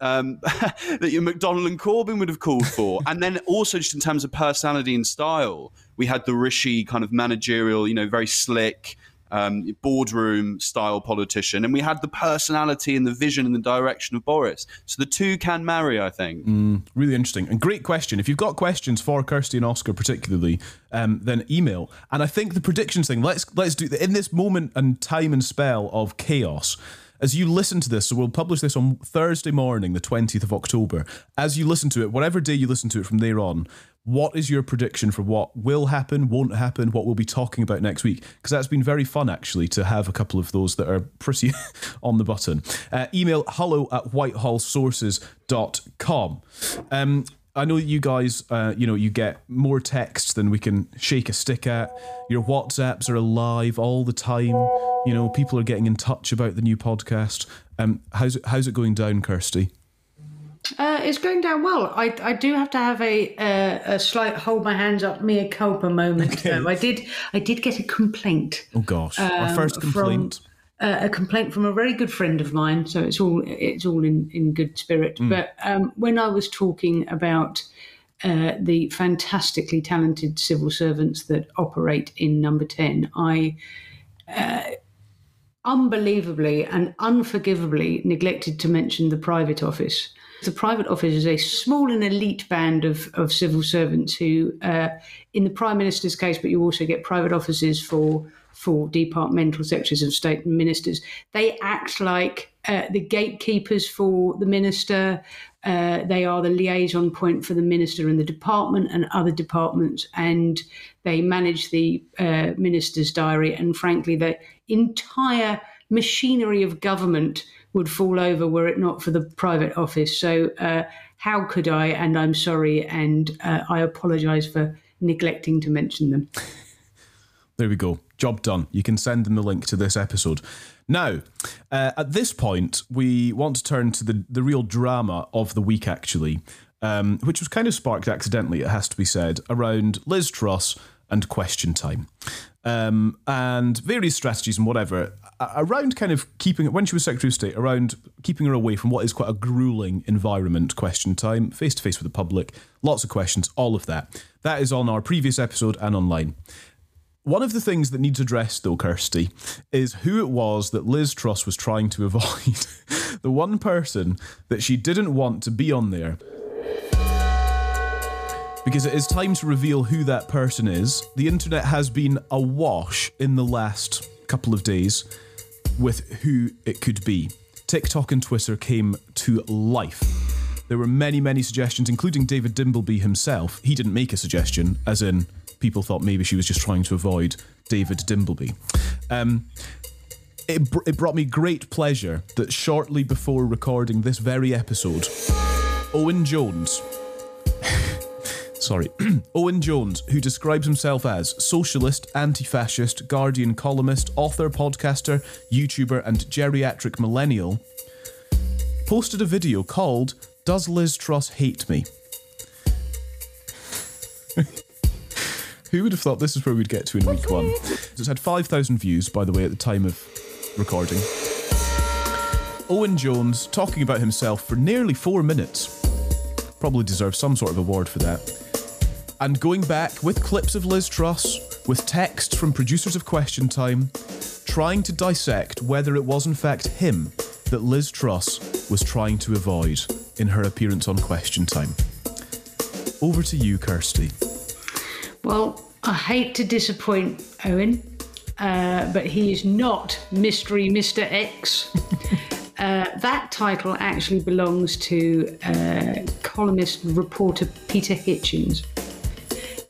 That your MacDonald and Corbyn would have called for. And then also just in terms of personality and style, we had the Rishi kind of managerial, very slick, boardroom style politician, and we had the personality and the vision and the direction of Boris. So the two can marry, I think. Really interesting and great question. If you've got questions for Kirsty and Oscar particularly, then email. And I think the predictions thing, let's do in this moment and time and spell of chaos. As you listen to this, so we'll publish this on Thursday morning, the 20th of October. As you listen to it, whatever day you listen to it from there on, what is your prediction for what will happen, won't happen, what we'll be talking about next week? Because that's been very fun, actually, to have a couple of those that are pretty on the button. Email hello@whitehallsources.com. I know you guys, you get more texts than we can shake a stick at. Your WhatsApps are alive all the time. You know, people are getting in touch about the new podcast. How's it going down, Kirsty? It's going down well. I do have to have a slight hold my hands up mea culpa moment. Okay. So I did get a complaint. Oh gosh, our first complaint. A complaint from a very good friend of mine, so it's all in good spirit. But when I was talking about the fantastically talented civil servants that operate in Number 10, I unbelievably and unforgivably neglected to mention the private office. The private office is a small and elite band of civil servants who, in the Prime Minister's case, but you also get private offices for departmental secretaries of state and ministers. They act like the gatekeepers for the minister. They are the liaison point for the minister and the department and other departments, and they manage the minister's diary. And frankly, the entire machinery of government would fall over were it not for the private office. So how could I? And I'm sorry, and I apologise for neglecting to mention them. There we go. Job done. You can send them the link to this episode. Now, at this point, we want to turn to the real drama of the week, actually, which was kind of sparked accidentally, it has to be said, around Liz Truss and Question Time, and various strategies and whatever, around kind of keeping, when she was Secretary of State, around keeping her away from what is quite a grueling environment, Question Time, face-to-face with the public, lots of questions, all of that. That is on our previous episode and online. One of the things that needs addressed, though, Kirsty, is who it was that Liz Truss was trying to avoid. The one person that she didn't want to be on there. Because it is time to reveal who that person is. The internet has been awash in the last couple of days with who it could be. TikTok and Twitter came to life. There were many, many suggestions, including David Dimbleby himself. He didn't make a suggestion, as in... people thought maybe she was just trying to avoid David Dimbleby. It brought me great pleasure that shortly before recording this very episode, Owen Jones, who describes himself as socialist, anti-fascist, Guardian columnist, author, podcaster, YouTuber, and geriatric millennial, posted a video called "Does Liz Truss Hate Me?" Who would have thought this is where we'd get to in week one? It's had 5,000 views, by the way, at the time of recording. Owen Jones talking about himself for nearly 4 minutes. Probably deserves some sort of award for that. And going back with clips of Liz Truss, with texts from producers of Question Time, trying to dissect whether it was in fact him that Liz Truss was trying to avoid in her appearance on Question Time. Over to you, Kirsty. Well, I hate to disappoint Owen, but he is not Mystery Mr. X. That title actually belongs to columnist and reporter Peter Hitchens.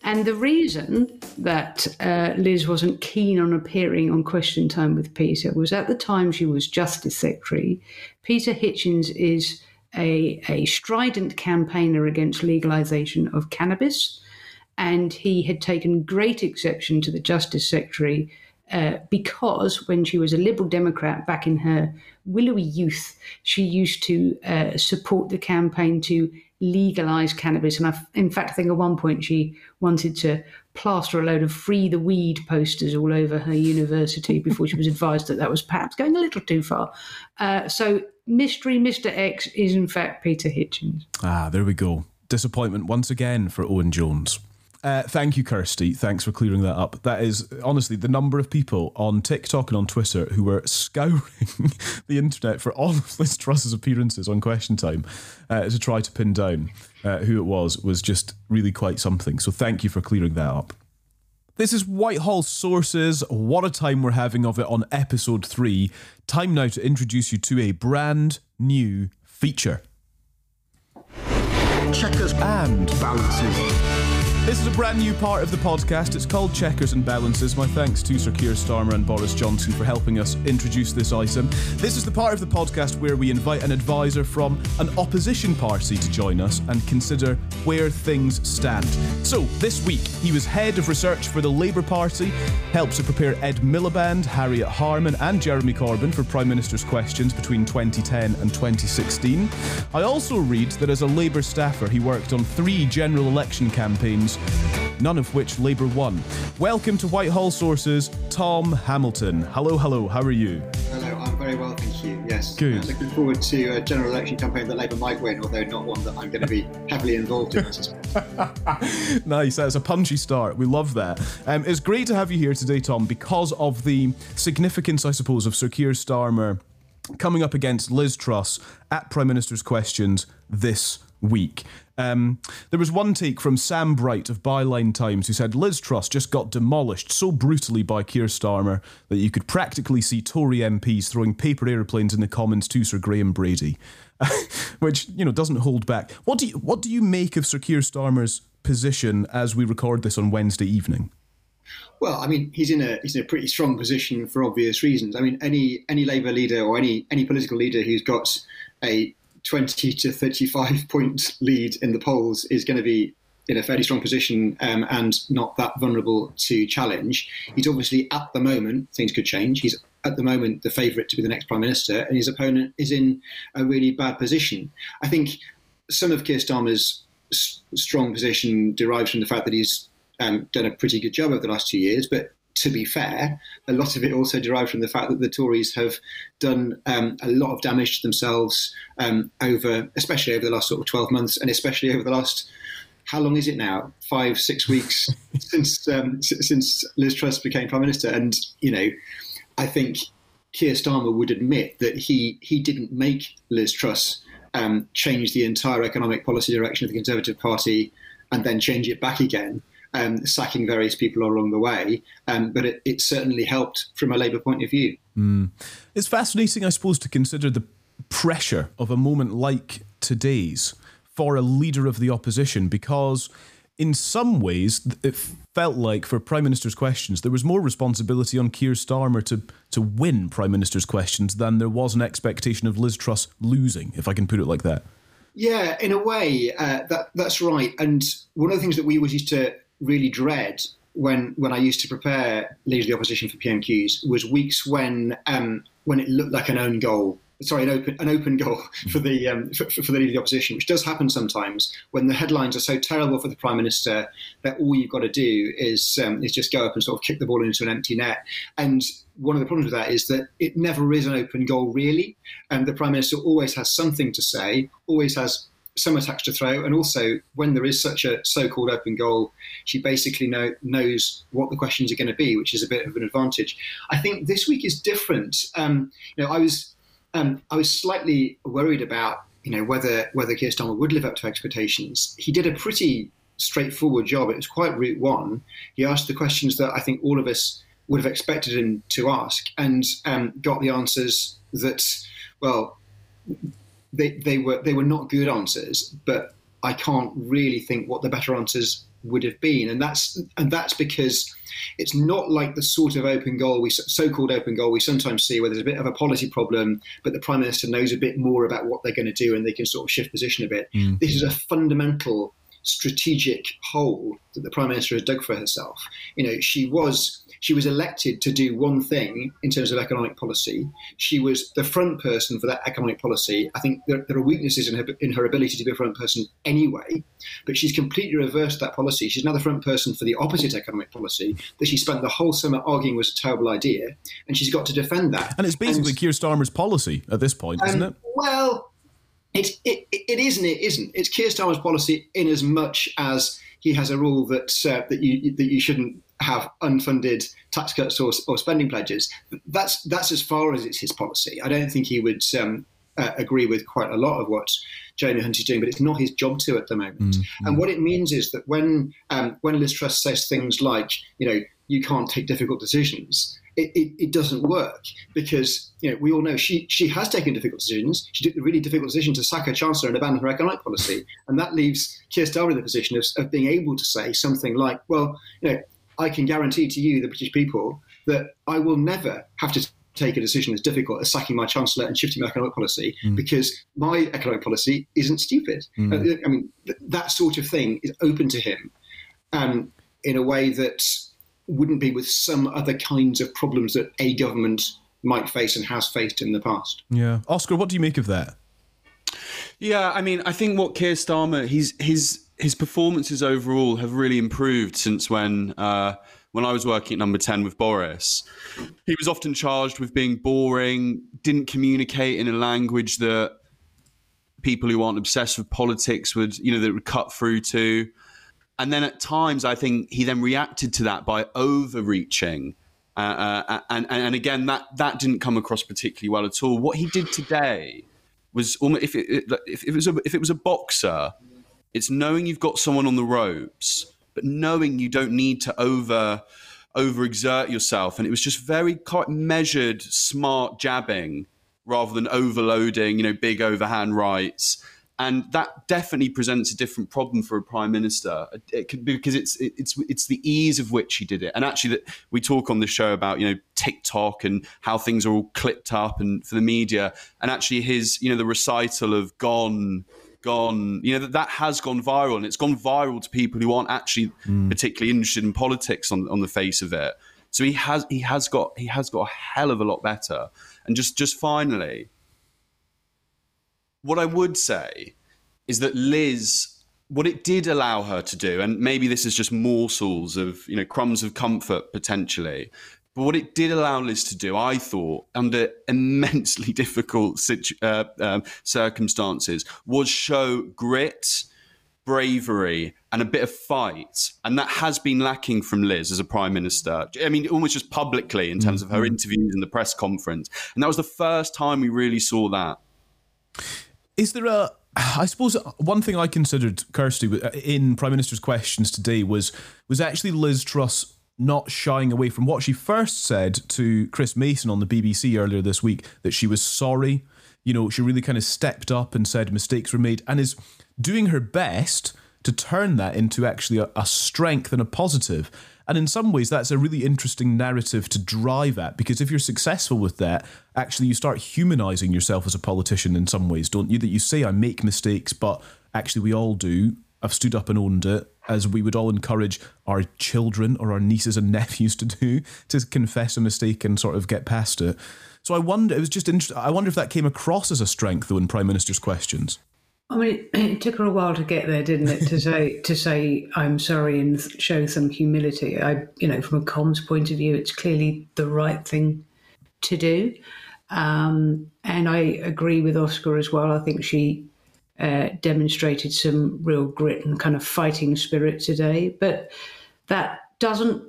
And the reason that Liz wasn't keen on appearing on Question Time with Peter was at the time she was Justice Secretary. Peter Hitchens is a strident campaigner against legalisation of cannabis, and he had taken great exception to the Justice Secretary because when she was a Liberal Democrat back in her willowy youth, she used to support the campaign to legalise cannabis. And I think at one point she wanted to plaster a load of "Free the Weed" posters all over her university before she was advised that was perhaps going a little too far. So Mystery Mr. X is in fact Peter Hitchens. Ah, there we go. Disappointment once again for Owen Jones. Thank you, Kirsty. Thanks for clearing that up. That is, honestly, the number of people on TikTok and on Twitter who were scouring the internet for all of Liz Truss's appearances on Question Time to try to pin down who it was just really quite something. So thank you for clearing that up. This is Whitehall Sources. What a time we're having of it on episode 3. Time now to introduce you to a brand new feature. Chequers and Balances. This is a brand new part of the podcast. It's called Chequers and Balances. My thanks to Sir Keir Starmer and Boris Johnson for helping us introduce this item. This is the part of the podcast where we invite an advisor from an opposition party to join us and consider where things stand. So, this week, he was head of research for the Labour Party, helped to prepare Ed Miliband, Harriet Harman and Jeremy Corbyn for Prime Minister's questions between 2010 and 2016. I also read that as a Labour staffer, he worked on 3 general election campaigns, none of which Labour won. Welcome to Whitehall Sources, Tom Hamilton. Hello, hello, how are you? Hello, I'm very well, thank you, yes. Good. Looking forward to a general election campaign that Labour might win, although not one that I'm going to be heavily involved in, I suspect. Nice, that's a punchy start, we love that. It's great to have you here today, Tom, because of the significance, I suppose, of Sir Keir Starmer coming up against Liz Truss at Prime Minister's Questions this week. There was one take from Sam Bright of Byline Times who said, Liz Truss just got demolished so brutally by Keir Starmer that you could practically see Tory MPs throwing paper airplanes in the Commons to Sir Graham Brady, which, you know, doesn't hold back. What do you make of Sir Keir Starmer's position as we record this on Wednesday evening? Well, I mean, he's in a pretty strong position for obvious reasons. I mean, any Labour leader or any political leader who's got a 20 to 35 point lead in the polls is going to be in a fairly strong position and not that vulnerable to challenge. He's obviously, at the moment, things could change. He's at the moment the favourite to be the next Prime Minister, and his opponent is in a really bad position. I think some of Keir Starmer's strong position derives from the fact that he's done a pretty good job over the last 2 years, but to be fair, a lot of it also derived from the fact that the Tories have done a lot of damage to themselves especially over the last sort of 12 months, and especially over the last, how long is it now? 5-6 weeks since Liz Truss became Prime Minister. And, you know, I think Keir Starmer would admit that he didn't make Liz Truss change the entire economic policy direction of the Conservative Party and then change it back again. Sacking various people along the way, but it certainly helped from a Labour point of view. Mm. It's fascinating, I suppose, to consider the pressure of a moment like today's for a leader of the opposition, because in some ways it felt like for Prime Minister's Questions there was more responsibility on Keir Starmer to win Prime Minister's Questions than there was an expectation of Liz Truss losing, if I can put it like that. Yeah, in a way, that's right. And one of the things that we always used to really dread when I used to prepare Leader of the Opposition for PMQs was weeks when it looked like an open goal for the Leader of the Opposition, which does happen sometimes when the headlines are so terrible for the Prime Minister that all you've got to do is just go up and sort of kick the ball into an empty net. And one of the problems with that is that it never is an open goal, really. And the Prime Minister always has something to say, always has some attacks to throw, and also when there is such a so-called open goal, she basically knows what the questions are going to be, which is a bit of an advantage. I think this week is different. I was slightly worried about whether Keir Starmer would live up to expectations. He did a pretty straightforward job. It was quite route one. He asked the questions that I think all of us would have expected him to ask, and got the answers that, well, They were not good answers, but I can't really think what the better answers would have been, and that's because it's not like the sort of open goal we sometimes see, where there's a bit of a policy problem, but the Prime Minister knows a bit more about what they're going to do and they can sort of shift position a bit. Mm. This is a fundamental strategic hole that the Prime Minister has dug for herself. You know, she was elected to do one thing in terms of economic policy. She was the front person for that economic policy. I think there are weaknesses in her ability to be a front person anyway, but she's completely reversed that policy. She's now the front person for the opposite economic policy that she spent the whole summer arguing was a terrible idea, and she's got to defend that. And it's basically Keir Starmer's policy at this point, isn't it? Well, it is and it isn't. It's Keir Starmer's policy in as much as he has a rule that you shouldn't have unfunded tax cuts or spending pledges. That's as far as it's his policy. I don't think he would agree with quite a lot of what Jeremy Hunt is doing, but it's not his job to at the moment. Mm-hmm. And what it means is that when Liz Truss says things like, you know, you can't take difficult decisions, it doesn't work, because, you know, we all know she has taken difficult decisions. She took the really difficult decision to sack her chancellor and abandon her economic policy, and that leaves Keir Starmer in the position of being able to say something like, well, you know, I can guarantee to you, the British people, that I will never have to take a decision as difficult as sacking my chancellor and shifting my economic policy, because my economic policy isn't stupid. I mean, that sort of thing is open to him in a way that wouldn't be with some other kinds of problems that a government might face and has faced in the past. Yeah. Oscar, what do you make of that? Yeah, I mean, I think what Keir Starmer, his performances overall have really improved since when I was working at Number 10 with Boris. He was often charged with being boring, didn't communicate in a language that people who aren't obsessed with politics would, you know, that would cut through to. And then at times, I think he then reacted to that by overreaching. And again, that didn't come across particularly well at all. What he did today was almost, if it was a boxer, it's knowing you've got someone on the ropes, but knowing you don't need to overexert yourself. And it was just very quite measured, smart jabbing rather than overloading, you know, big overhand rights. And that definitely presents a different problem for a prime minister, because it's the ease of which he did it. And actually, we talk on the show about, you know, TikTok and how things are all clipped up and for the media. And actually, his, you know, the recital of "Gone," you know, that has gone viral, and it's gone viral to people who aren't actually particularly interested in politics on the face of it. So he has got a hell of a lot better. And just finally, what I would say is that Liz, what it did allow her to do, and maybe this is just morsels of, you know, crumbs of comfort potentially, but what it did allow Liz to do, I thought, under immensely difficult circumstances, was show grit, bravery, and a bit of fight. And that has been lacking from Liz as a prime minister. I mean, almost just publicly in terms of her interviews and the press conference. And that was the first time we really saw that. Is there a... I suppose one thing I considered, Kirsty, in Prime Minister's questions today was actually Liz Truss not shying away from what she first said to Chris Mason on the BBC earlier this week, that she was sorry. You know, she really kind of stepped up and said mistakes were made, and is doing her best to turn that into actually a strength and a positive. And in some ways, that's a really interesting narrative to drive at, because if you're successful with that, actually you start humanising yourself as a politician in some ways, don't you? That you say, I make mistakes, but actually we all do. I've stood up and owned it, as we would all encourage our children or our nieces and nephews to do, to confess a mistake and sort of get past it. So I wonder, it was just interesting. I wonder if that came across as a strength, though, in Prime Minister's questions. I mean, it took her a while to get there, didn't it? To say I'm sorry and show some humility. From a comms point of view, it's clearly the right thing to do. And I agree with Oscar as well. I think she demonstrated some real grit and kind of fighting spirit today. But that doesn't,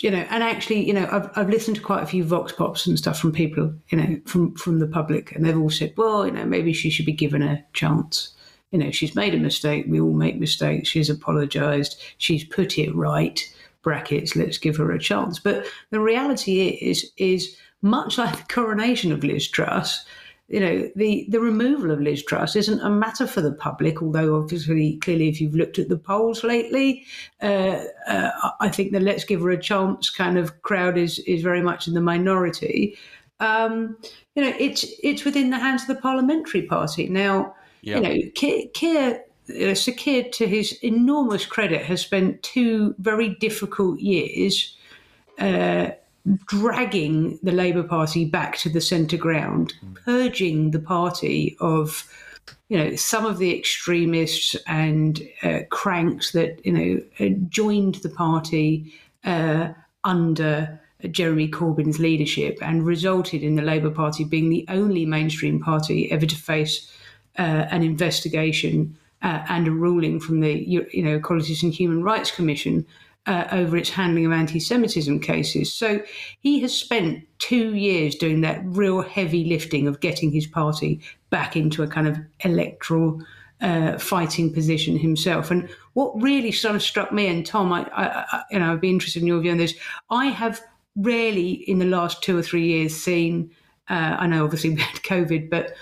you know. And actually, you know, I've listened to quite a few vox pops and stuff from people, you know, from the public, and they've all said, well, you know, maybe she should be given a chance. You know, she's made a mistake. We all make mistakes. She's apologised. She's put it right. Brackets. Let's give her a chance. But the reality is much like the coronation of Liz Truss. You know, the removal of Liz Truss isn't a matter for the public, although obviously, clearly, if you've looked at the polls lately, I think the let's give her a chance kind of crowd is very much in the minority. You know, it's within the hands of the parliamentary party. Now, yep. You know, Sir Keir, to his enormous credit, has spent two very difficult years dragging the Labour Party back to the centre ground, purging the party of, you know, some of the extremists and cranks that, you know, joined the party under Jeremy Corbyn's leadership, and resulted in the Labour Party being the only mainstream party ever to face an investigation and a ruling from the Equalities and Human Rights Commission over its handling of anti-Semitism cases. So he has spent 2 years doing that real heavy lifting of getting his party back into a kind of electoral fighting position himself. And what really sort of struck me, and Tom, I I'd be interested in your view on this, I have rarely in the last 2 or 3 years seen, I know obviously we had COVID, but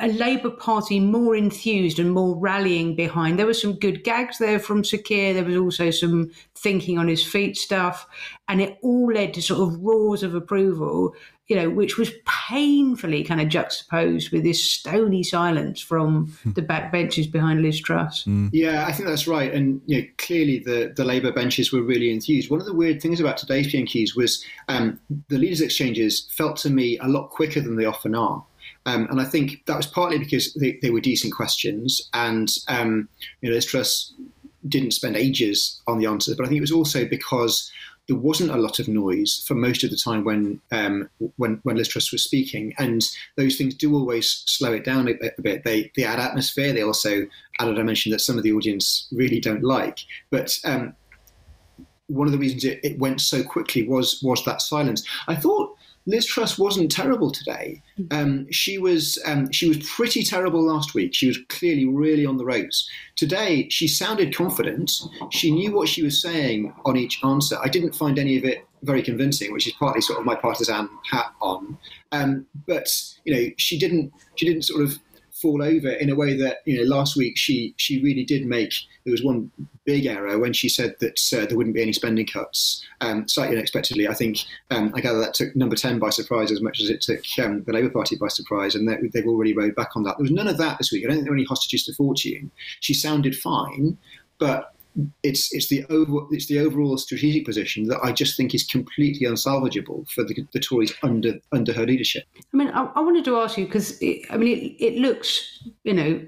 a Labour Party more enthused and more rallying behind. There were some good gags there from Sir Keir. There was also some thinking on his feet stuff. And it all led to sort of roars of approval, which was painfully kind of juxtaposed with this stony silence from the back benches behind Liz Truss. Mm. Yeah, I think that's right. And clearly the Labour benches were really enthused. One of the weird things about today's PMQs was the leaders' exchanges felt to me a lot quicker than they often are. And I think that was partly because they were decent questions, and Liz Truss didn't spend ages on the answers. But I think it was also because there wasn't a lot of noise for most of the time when Liz Truss was speaking, and those things do always slow it down a bit. They add atmosphere. They also add a dimension that some of the audience really don't like. But one of the reasons it went so quickly was that silence. I thought Liz Truss wasn't terrible today. She was pretty terrible last week. She was clearly really on the ropes. Today, she sounded confident. She knew what she was saying on each answer. I didn't find any of it very convincing, which is partly sort of my partisan hat on. But she didn't sort of fall over in a way that last week she really did make. There was one big error when she said that there wouldn't be any spending cuts, slightly unexpectedly. I think I gather that took Number 10 by surprise as much as it took the Labour Party by surprise, and they've already rode back on that. There was none of that this week. I don't think there were any hostages to fortune. She sounded fine, but it's the overall strategic position that I just think is completely unsalvageable for the Tories under her leadership. I mean, I wanted to ask you because it looks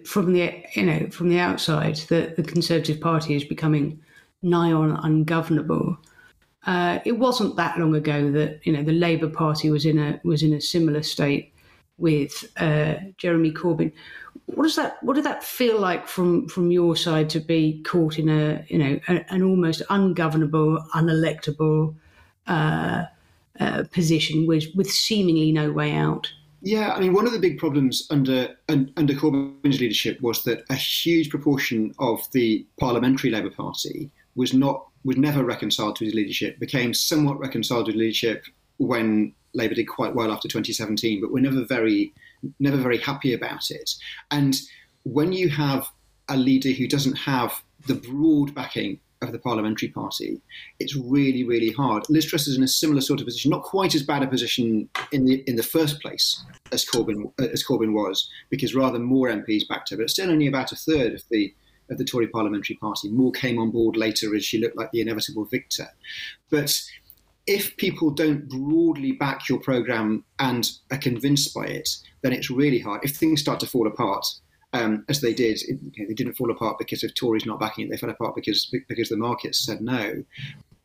from the outside that the Conservative Party is becoming nigh on ungovernable. It wasn't that long ago that the Labour Party was in a similar state with Jeremy Corbyn. What did that feel like from your side to be caught in an almost ungovernable, unelectable position with seemingly no way out? Yeah, I mean, one of the big problems under Corbyn's leadership was that a huge proportion of the parliamentary Labour Party was never reconciled to his leadership. Became somewhat reconciled with leadership when Labour did quite well after 2017, but were never very happy about it. And when you have a leader who doesn't have the broad backing of the parliamentary party, it's really, really hard. Liz Truss is in a similar sort of position, not quite as bad a position in the first place as Corbyn was, because rather more MPs backed her, but still only about a third of the Tory parliamentary party. More came on board later as she looked like the inevitable victor. But if people don't broadly back your programme and are convinced by it, then it's really hard. If things start to fall apart, as they did, they didn't fall apart because of Tories not backing it. They fell apart because the markets said no.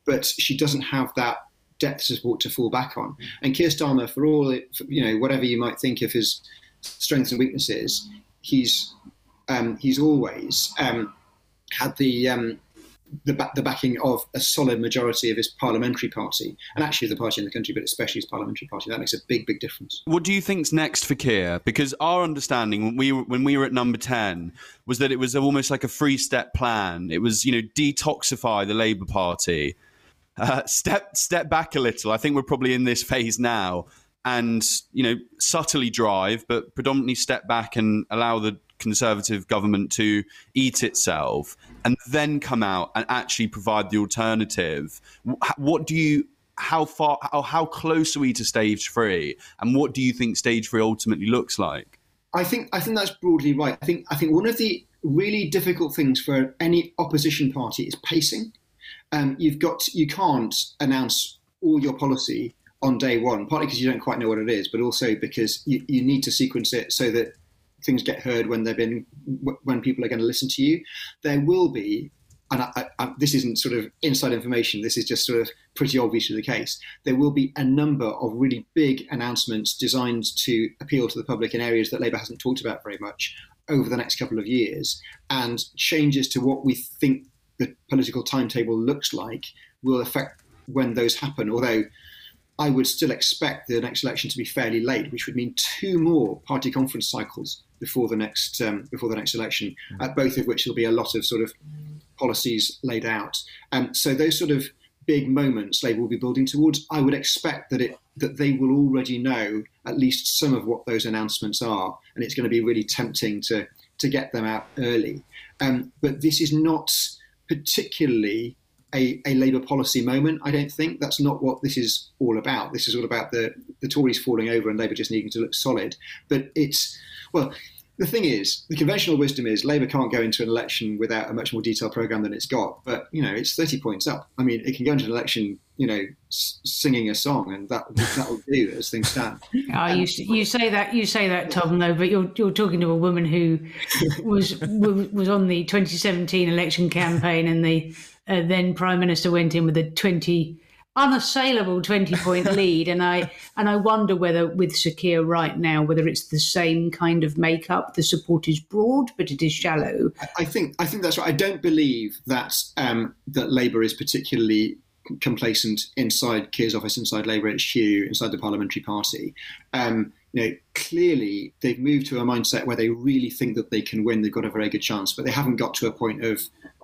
But she doesn't have that depth of support to fall back on. And Keir Starmer, for all whatever you might think of his strengths and weaknesses, he's always had the backing of a solid majority of his parliamentary party, and actually the party in the country, but especially his parliamentary party. That makes a big, big difference. What do you think's next for Keir? Because our understanding when we were at Number 10 was that it was almost like a three-step plan. It was, detoxify the Labour Party, step back a little. I think we're probably in this phase now, and, subtly drive, but predominantly step back and allow the Conservative government to eat itself, and then come out and actually provide the alternative. How close are we to stage three, and what do you think stage three ultimately looks like? I think that's broadly right. I think one of the really difficult things for any opposition party is pacing. You can't announce all your policy on day one, partly because you don't quite know what it is, but also because you need to sequence it so that things get heard when people are going to listen to you. There will be, and I, this isn't sort of inside information, this is just sort of pretty obviously the case, there will be a number of really big announcements designed to appeal to the public in areas that Labour hasn't talked about very much over the next couple of years, and changes to what we think the political timetable looks like will affect when those happen, although I would still expect the next election to be fairly late, which would mean two more party conference cycles before the next election, both of which there'll be a lot of sort of policies laid out. So those sort of big moments Labour will be building towards, I would expect that they will already know at least some of what those announcements are, and it's going to be really tempting to get them out early. But this is not particularly a Labour policy moment, I don't think. That's not what this is all about. This is all about the Tories falling over and Labour just needing to look solid. But it's, well, the thing is, the conventional wisdom is Labour can't go into an election without a much more detailed programme than it's got. But, you know, it's 30 points up. I mean, it can go into an election, you know, singing a song, and that will do as things stand. Oh, you say that, Tom, though, but you're talking to a woman who was on the 2017 election campaign, and the then Prime Minister went in with a unassailable 20-point lead, and I wonder whether with Keir right now, whether it's the same kind of makeup. The support is broad, but it is shallow. I think that's right. I don't believe that Labour is particularly complacent inside Keir's office, inside Labour HQ, inside the parliamentary party. You know, clearly they've moved to a mindset where they really think that they can win. They've got a very good chance, but they haven't got to a point of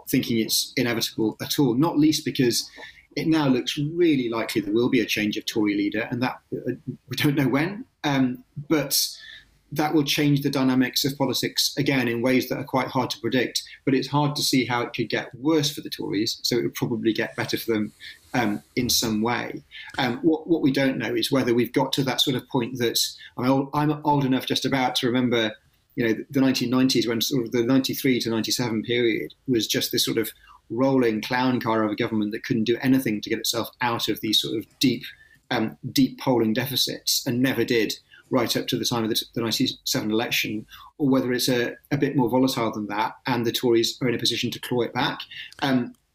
thinking it's inevitable at all. Not least because it now looks really likely there will be a change of Tory leader, and that we don't know when, but that will change the dynamics of politics again in ways that are quite hard to predict. But it's hard to see how it could get worse for the Tories, so it would probably get better for them in some way. What we don't know is whether we've got to that sort of point that I'm old enough just about to remember, you know, the 1990s, when sort of the 93 to 97 period was just this sort of rolling clown car of a government that couldn't do anything to get itself out of these sort of deep polling deficits, and never did right up to the time of the 97 election, or whether it's a bit more volatile than that and the Tories are in a position to claw it back.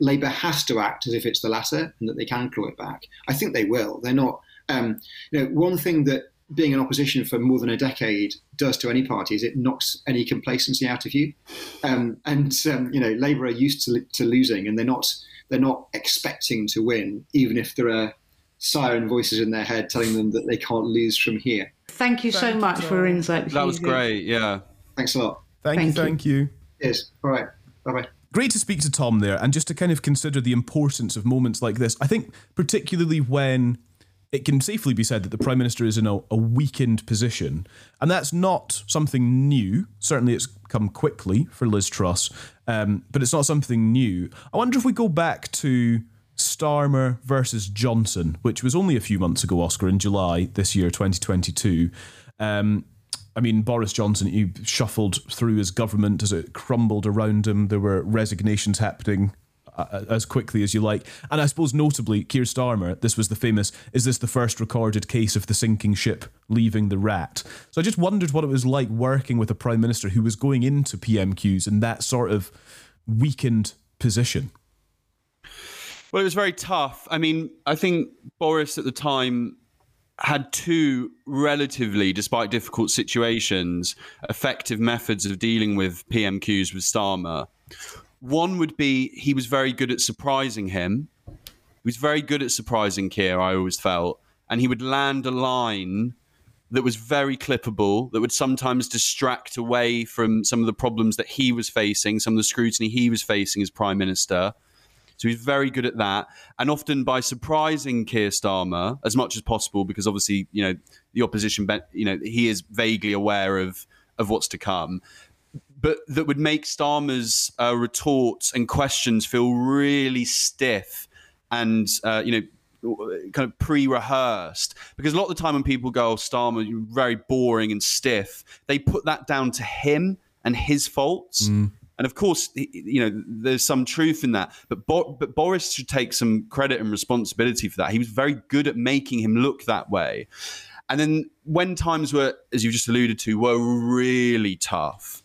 Labour has to act as if it's the latter and that they can claw it back. I think they will. They're not. You know, one thing that being in opposition for more than a decade does to any party is it knocks any complacency out of you. You know, Labour are used to losing, and they're not expecting to win, even if there are siren voices in their head telling them that they can't lose from here. Thank you so much for your insight. That was great, yeah. Thanks a lot. Thank you. Cheers. All right. Bye-bye. Great to speak to Tom there, and just to kind of consider the importance of moments like this. I think particularly when it can safely be said that the Prime Minister is in a weakened position. And that's not something new. Certainly it's come quickly for Liz Truss, but it's not something new. I wonder if we go back to Starmer versus Johnson, which was only a few months ago, Oscar, in July this year, 2022. I mean, Boris Johnson, he shuffled through his government as it crumbled around him. There were resignations happening as quickly as you like. And I suppose notably, Keir Starmer, this was the famous, is this the first recorded case of the sinking ship leaving the rat? So I just wondered what it was like working with a Prime Minister who was going into PMQs in that sort of weakened position. Well, it was very tough. I mean, I think Boris at the time had two relatively, despite difficult situations, effective methods of dealing with PMQs with Starmer. One would be he was very good at surprising him. He was very good at surprising Keir, I always felt. And he would land a line that was very clippable, that would sometimes distract away from some of the problems that he was facing, some of the scrutiny he was facing as Prime Minister. So he's very good at that. And often by surprising Keir Starmer as much as possible, because obviously, you know, the opposition, you know, he is vaguely aware of what's to come. But that would make Starmer's retorts and questions feel really stiff and, you know, kind of pre-rehearsed. Because a lot of the time when people go, oh, Starmer, you're very boring and stiff, they put that down to him and his faults. Mm. And of course, you know, there's some truth in that. But Boris should take some credit and responsibility for that. He was very good at making him look that way. And then when times were, as you just alluded to, were really tough,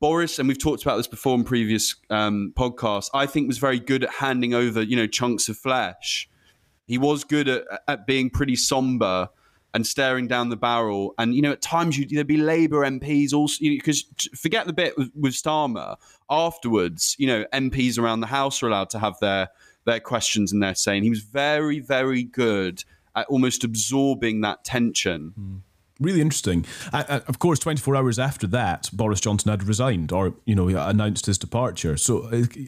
Boris, and we've talked about this before in previous podcasts, I think was very good at handing over, you know, chunks of flesh. He was good at being pretty somber and staring down the barrel. And, you know, at times there'd be Labour MPs also, because forget the bit with Starmer. Afterwards, you know, MPs around the House are allowed to have their questions and their say. He was very, very good at almost absorbing that tension. Mm. Really interesting. Of course, 24 hours after that, Boris Johnson had resigned or, you know, announced his departure. So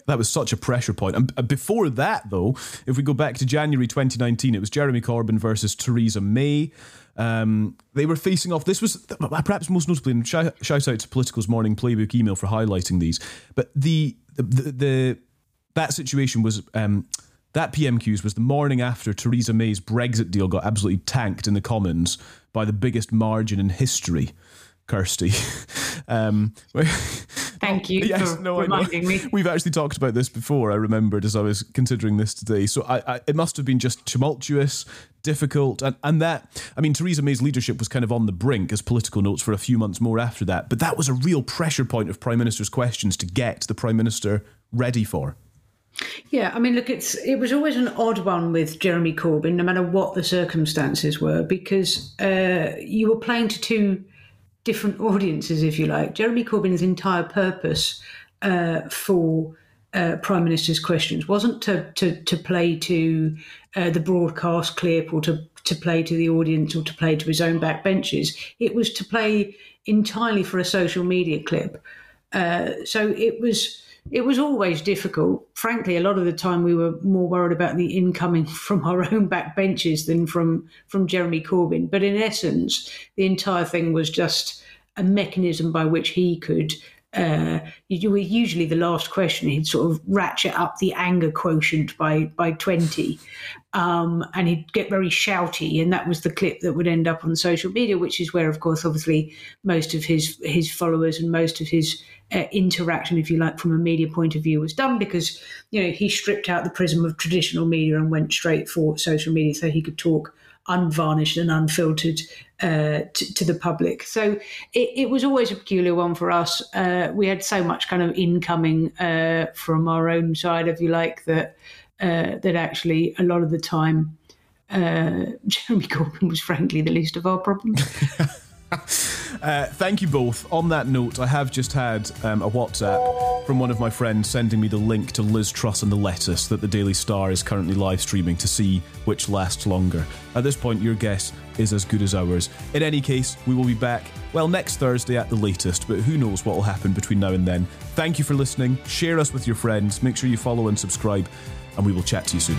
that was such a pressure point. And before that, though, if we go back to January 2019, it was Jeremy Corbyn versus Theresa May. They were facing off. This was perhaps most notably, and shout out to Political's Morning Playbook email for highlighting these. But that situation was... that PMQs was the morning after Theresa May's Brexit deal got absolutely tanked in the Commons by the biggest margin in history, Kirsty. Thank you for reminding me. We've actually talked about this before, I remembered, as I was considering this today. So it must have been just tumultuous, difficult. And that, I mean, Theresa May's leadership was kind of on the brink, as Political notes, for a few months more after that. But that was a real pressure point of Prime Minister's questions to get the Prime Minister ready for. Yeah, I mean, look, it was always an odd one with Jeremy Corbyn, no matter what the circumstances were, because you were playing to two different audiences, if you like. Jeremy Corbyn's entire purpose for Prime Minister's questions wasn't to play to the broadcast clip or to play to the audience or to play to his own backbenches. It was to play entirely for a social media clip. So it was... It was always difficult. Frankly, a lot of the time we were more worried about the incoming from our own backbenches than from Jeremy Corbyn. But in essence, the entire thing was just a mechanism by which he could... usually the last question, he'd sort of ratchet up the anger quotient by 20. And he'd get very shouty. And that was the clip that would end up on social media, which is where, of course, obviously most of his followers and most of his... interaction, if you like, from a media point of view was done, because, you know, he stripped out the prism of traditional media and went straight for social media so he could talk unvarnished and unfiltered to the public. So it was always a peculiar one for us. We had so much kind of incoming from our own side, if you like, that actually a lot of the time Jeremy Corbyn was frankly the least of our problems. Thank you both. On that note, I have just had a WhatsApp from one of my friends sending me the link to Liz Truss and the Lettuce that the Daily Star is currently live streaming to see which lasts longer. At this point, your guess is as good as ours. In any case, we will be back, well, next Thursday at the latest, but who knows what will happen between now and then. Thank you for listening. Share us with your friends. Make sure you follow and subscribe, and we will chat to you soon.